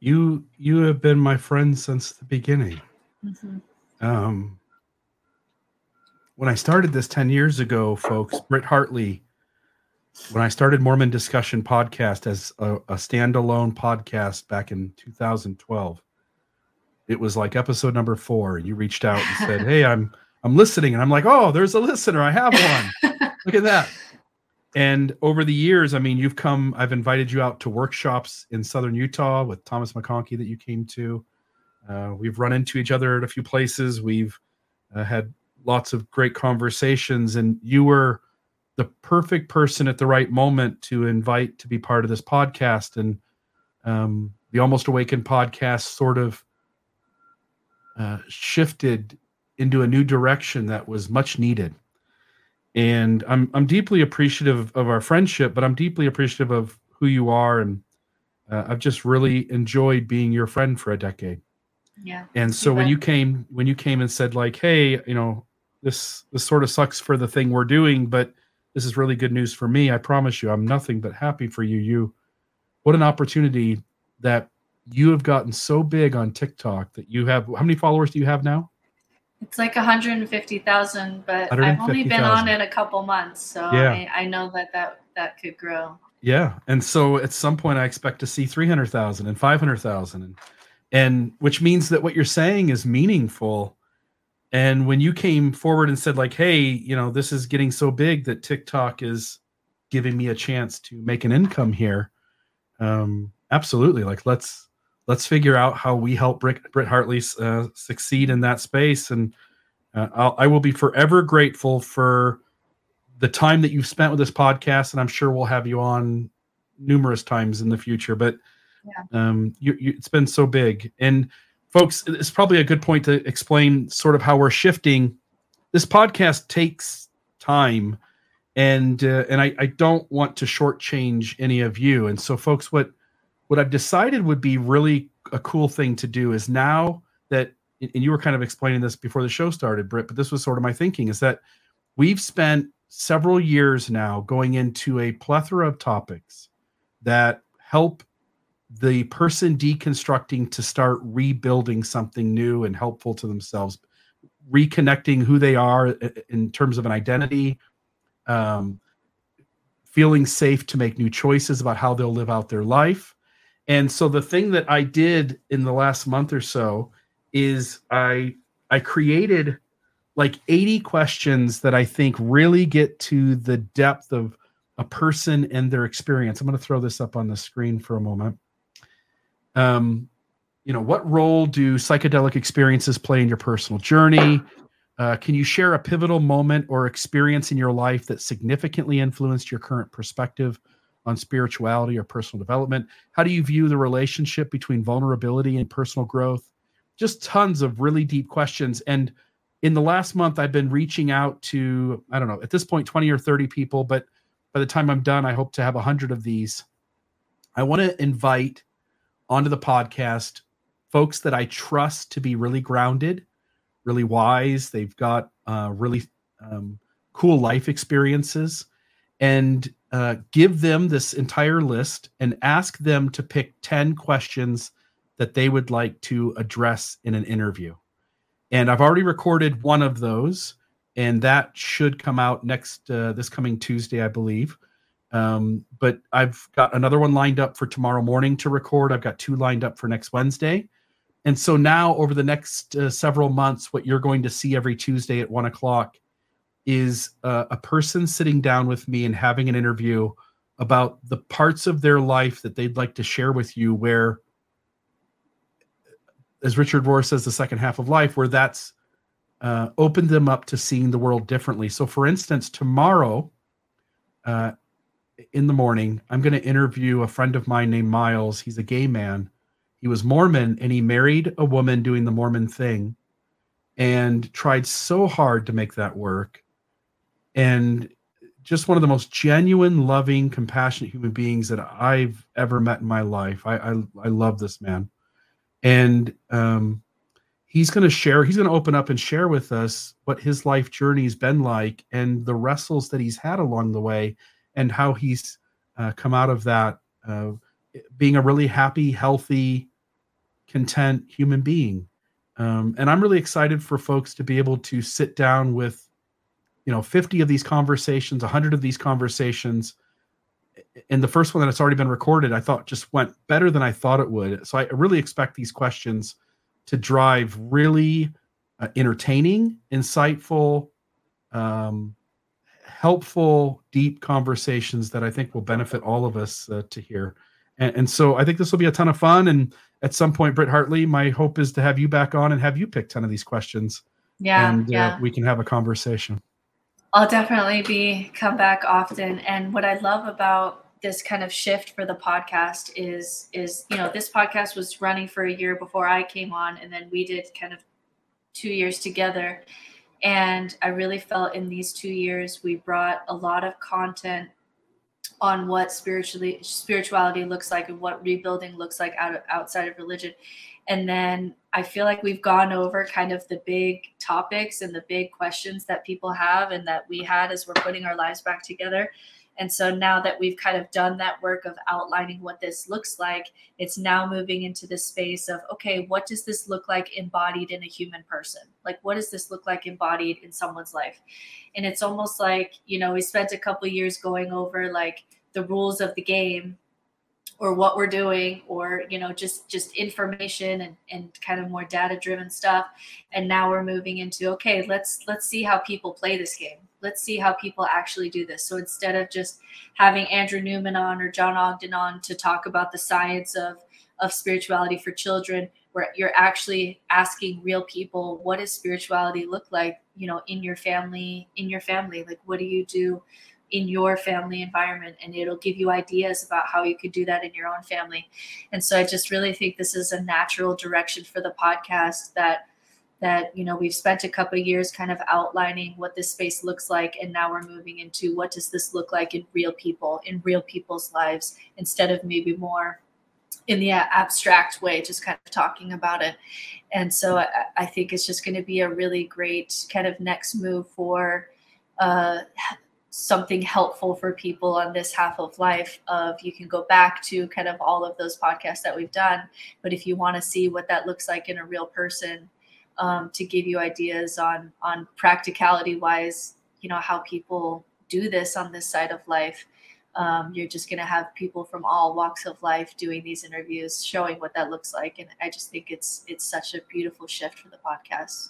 You have been my friend since the beginning. Mm-hmm. when I started this 10 years ago, folks, Britt Hartley, when I started Mormon Discussion Podcast as a standalone podcast back in 2012, it was like episode number 4. You reached out and said, hey, I'm listening. And I'm like, oh, there's a listener. I have one. Look at that. And over the years, I mean, you've come, I've invited you out to workshops in Southern Utah with Thomas McConkie that you came to. We've run into each other at a few places. We've had lots of great conversations, and you were the perfect person at the right moment to invite to be part of this podcast. And the Almost Awakened podcast sort of shifted into a new direction that was much needed. And I'm deeply appreciative of our friendship, but I'm deeply appreciative of who you are. And I've just really enjoyed being your friend for a decade. Yeah. And so when you came and said, like, hey, you know, this sort of sucks for the thing we're doing, but this is really good news for me. I promise you, I'm nothing but happy for you. What an opportunity that you have gotten so big on TikTok that you have. How many followers do you have now? It's like 150,000, but I've only been on it a couple months, so yeah. I know that could grow. Yeah, and so at some point I expect to see 300,000 and 500,000, and which means that what you're saying is meaningful. And when you came forward and said, like, hey, you know, this is getting so big that TikTok is giving me a chance to make an income here, absolutely, like, let's figure out how we help Britt Hartley succeed in that space. And I will be forever grateful for the time that you've spent with this podcast. And I'm sure we'll have you on numerous times in the future, but it's been so big. And folks, it's probably a good point to explain sort of how we're shifting. This podcast takes time, and I don't want to shortchange any of you. And so folks, what I've decided would be really a cool thing to do is now that, and you were kind of explaining this before the show started, Britt, but this was sort of my thinking, is that we've spent several years now going into a plethora of topics that help the person deconstructing to start rebuilding something new and helpful to themselves, reconnecting who they are in terms of an identity, feeling safe to make new choices about how they'll live out their life. And so the thing that I did in the last month or so is I created like 80 questions that I think really get to the depth of a person and their experience. I'm going to throw this up on the screen for a moment. You know, what role do psychedelic experiences play in your personal journey? Can you share a pivotal moment or experience in your life that significantly influenced your current perspective on spirituality or personal development? How do you view the relationship between vulnerability and personal growth? Just tons of really deep questions. And in the last month, I've been reaching out to, I don't know, at this point, 20 or 30 people, but by the time I'm done, I hope to have 100 of these. I want to invite onto the podcast folks that I trust to be really grounded, really wise. They've got really cool life experiences, and give them this entire list and ask them to pick 10 questions that they would like to address in an interview. And I've already recorded one of those, and that should come out next, this coming Tuesday, I believe. But I've got another one lined up for tomorrow morning to record. I've got 2 lined up for next Wednesday. And so now over the next several months, what you're going to see every Tuesday at 1:00 is a person sitting down with me and having an interview about the parts of their life that they'd like to share with you where, as Richard Rohr says, the second half of life, where that's opened them up to seeing the world differently. So for instance, tomorrow in the morning, I'm going to interview a friend of mine named Miles. He's a gay man. He was Mormon, and he married a woman doing the Mormon thing and tried so hard to make that work. And just one of the most genuine, loving, compassionate human beings that I've ever met in my life. I love this man. And he's going to open up and share with us what his life journey has been like and the wrestles that he's had along the way and how he's come out of that being a really happy, healthy, content human being. And I'm really excited for folks to be able to sit down with you know, 50 of these conversations, 100 of these conversations. And the first one that's already been recorded, I thought just went better than I thought it would. So I really expect these questions to drive really entertaining, insightful, helpful, deep conversations that I think will benefit all of us to hear. And so I think this will be a ton of fun. And at some point, Britt Hartley, my hope is to have you back on and have you pick 10 of these questions. Yeah. And we can have a conversation. I'll definitely come back often. And what I love about this kind of shift for the podcast is, you know, this podcast was running for a year before I came on, and then we did kind of 2 years together. And I really felt in these 2 years, we brought a lot of content on what spirituality looks like and what rebuilding looks like outside of religion. And then I feel like we've gone over kind of the big topics and the big questions that people have and that we had as we're putting our lives back together. And so now that we've kind of done that work of outlining what this looks like, it's now moving into the space of, okay, what does this look like embodied in a human person? Like, what does this look like embodied in someone's life? And it's almost like, you know, we spent a couple of years going over like the rules of the game, or what we're doing, or, you know, just information and kind of more data-driven stuff. And now we're moving into, okay, let's see how people play this game. Let's see how people actually do this. So instead of just having Andrew Newman on or John Ogden on to talk about the science of spirituality for children, where you're actually asking real people, what does spirituality look like, you know, in your family? Like, what do you do in your family environment? And it'll give you ideas about how you could do that in your own family. And so I just really think this is a natural direction for the podcast that, you know, we've spent a couple of years kind of outlining what this space looks like. And now we're moving into, what does this look like in real people, in real people's lives, instead of maybe more in the abstract way, just kind of talking about it. And so I think it's just going to be a really great kind of next move for, something helpful for people on this half of life. Of you can go back to kind of all of those podcasts that we've done, but if you want to see what that looks like in a real person, to give you ideas on practicality wise, you know, how people do this on this side of life. You're just going to have people from all walks of life doing these interviews, showing what that looks like. And I just think it's such a beautiful shift for the podcast.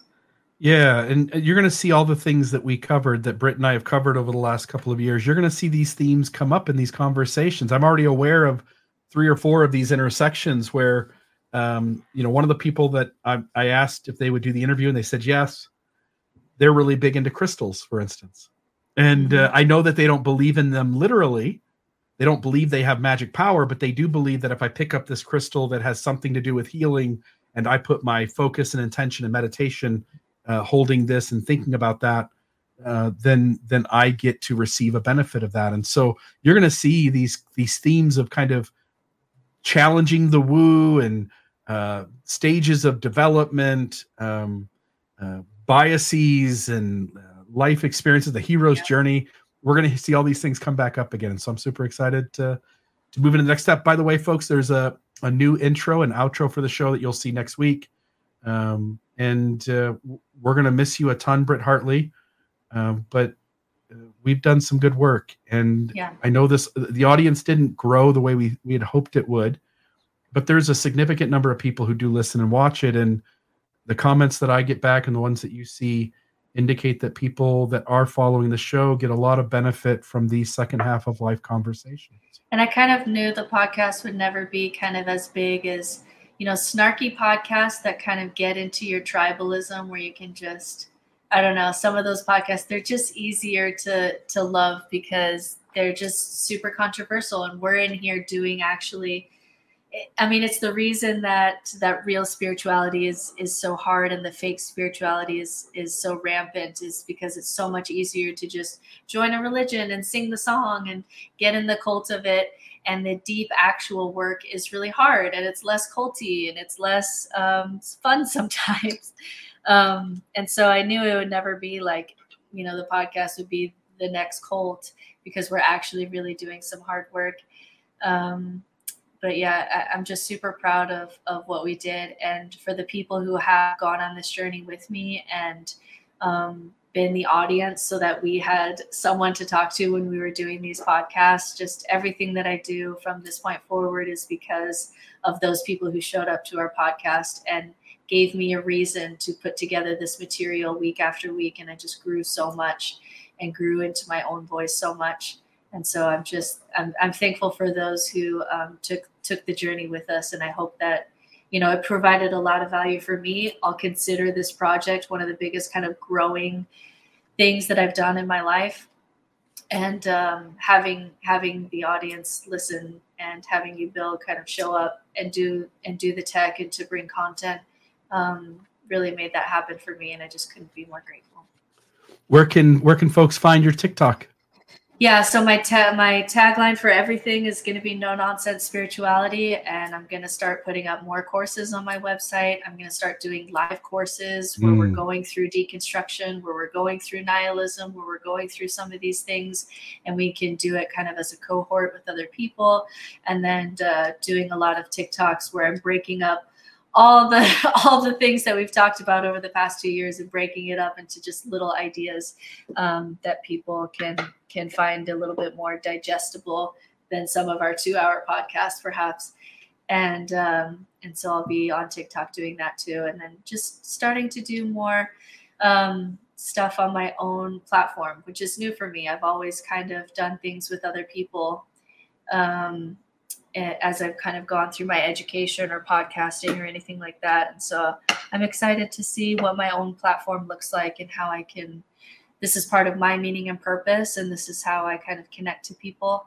Yeah, and you're going to see all the things that we covered, that Britt and I have covered over the last couple of years. You're going to see these themes come up in these conversations. I'm already aware of 3 or 4 of these intersections where, you know, one of the people that I asked if they would do the interview, and they said yes. They're really big into crystals, for instance. And I know that they don't believe in them literally. They don't believe they have magic power, but they do believe that if I pick up this crystal that has something to do with healing, and I put my focus and intention and meditation holding this and thinking about that, then I get to receive a benefit of that. And so you're going to see these themes of kind of challenging the woo, and stages of development, biases, and life experiences, the hero's journey. We're going to see all these things come back up again. And so I'm super excited to move into the next step. By the way, folks, there's a new intro and outro for the show that you'll see next week. And we're going to miss you a ton, Britt Hartley, but we've done some good work. And I know the audience didn't grow the way we had hoped it would, but there's a significant number of people who do listen and watch it. And the comments that I get back and the ones that you see indicate that people that are following the show get a lot of benefit from these second half of life conversations. And I kind of knew the podcast would never be kind of as big as, you know, snarky podcasts that kind of get into your tribalism, where you can just, I don't know, some of those podcasts, they're just easier to love because they're just super controversial. And we're in here doing actually, I mean, it's the reason that real spirituality is so hard, and the fake spirituality is so rampant, is because it's so much easier to just join a religion and sing the song and get in the cult of it. And the deep actual work is really hard, and it's less culty, and it's less fun sometimes. And so I knew it would never be like, you know, the podcast would be the next cult, because we're actually really doing some hard work. But yeah, I'm just super proud of what we did, and for the people who have gone on this journey with me and in the audience so that we had someone to talk to when we were doing these podcasts. Just everything that I do from this point forward is because of those people who showed up to our podcast and gave me a reason to put together this material week after week. And I just grew so much and grew into my own voice so much. And so I'm thankful for those who took the journey with us. And I hope that, you know, it provided a lot of value for me. I'll consider this project one of the biggest kind of growing things that I've done in my life. And having the audience listen and having you, Bill, kind of show up and do the tech and to bring content really made that happen for me. And I just couldn't be more grateful. Where can folks find your TikTok? Yeah, so my tagline for everything is going to be no nonsense spirituality, and I'm going to start putting up more courses on my website. I'm going to start doing live courses where we're going through deconstruction, where we're going through nihilism, where we're going through some of these things, and we can do it kind of as a cohort with other people. And then doing a lot of TikToks where I'm breaking up all the things that we've talked about over the past 2 years and breaking it up into just little ideas that people can find a little bit more digestible than some of our 2-hour podcasts perhaps. And so I'll be on TikTok doing that too. And then just starting to do more stuff on my own platform, which is new for me. I've always kind of done things with other people as I've kind of gone through my education or podcasting or anything like that. And so I'm excited to see what my own platform looks like and how I can, this is part of my meaning and purpose, and this is how I kind of connect to people.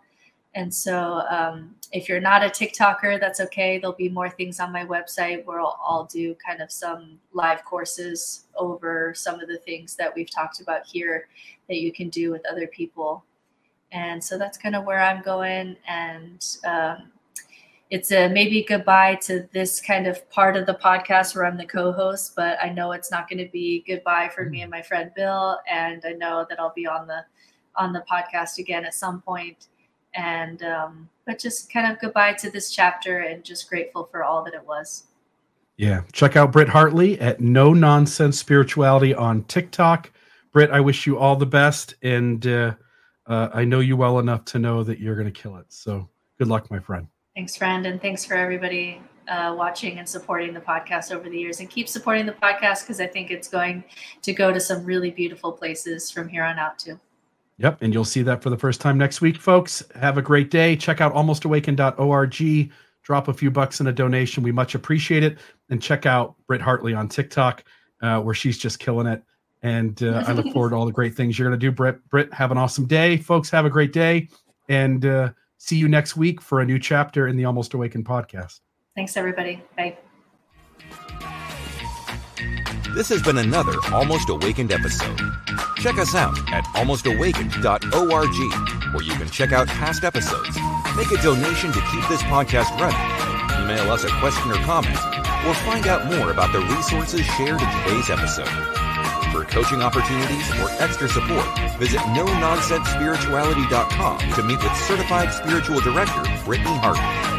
And so if you're not a TikToker, that's okay. There'll be more things on my website where I'll do kind of some live courses over some of the things that we've talked about here that you can do with other people. And so that's kind of where I'm going. And it's a maybe goodbye to this kind of part of the podcast where I'm the co-host, but I know it's not going to be goodbye for me and my friend Bill. And I know that I'll be on the podcast again at some point. And but just kind of goodbye to this chapter and just grateful for all that it was. Yeah. Check out Britt Hartley at No Nonsense Spirituality on TikTok. Britt, I wish you all the best. And I know you well enough to know that you're going to kill it. So good luck, my friend. Thanks, friend, and thanks for everybody watching and supporting the podcast over the years. And keep supporting the podcast because I think it's going to go to some really beautiful places from here on out too. Yep, and you'll see that for the first time next week, folks. Have a great day. Check out almostawakened.org. Drop a few bucks in a donation. We much appreciate it. And check out Britt Hartley on TikTok where she's just killing it. And I look forward to all the great things you're going to do, Britt. Britt, have an awesome day. Folks, have a great day. And see you next week for a new chapter in the Almost Awakened podcast. Thanks, everybody. Bye. This has been another Almost Awakened episode. Check us out at almostawakened.org, where you can check out past episodes, make a donation to keep this podcast running, email us a question or comment, or find out more about the resources shared in today's episode. For coaching opportunities or extra support, visit nononsensespirituality.com to meet with certified spiritual director Brittany Hartley.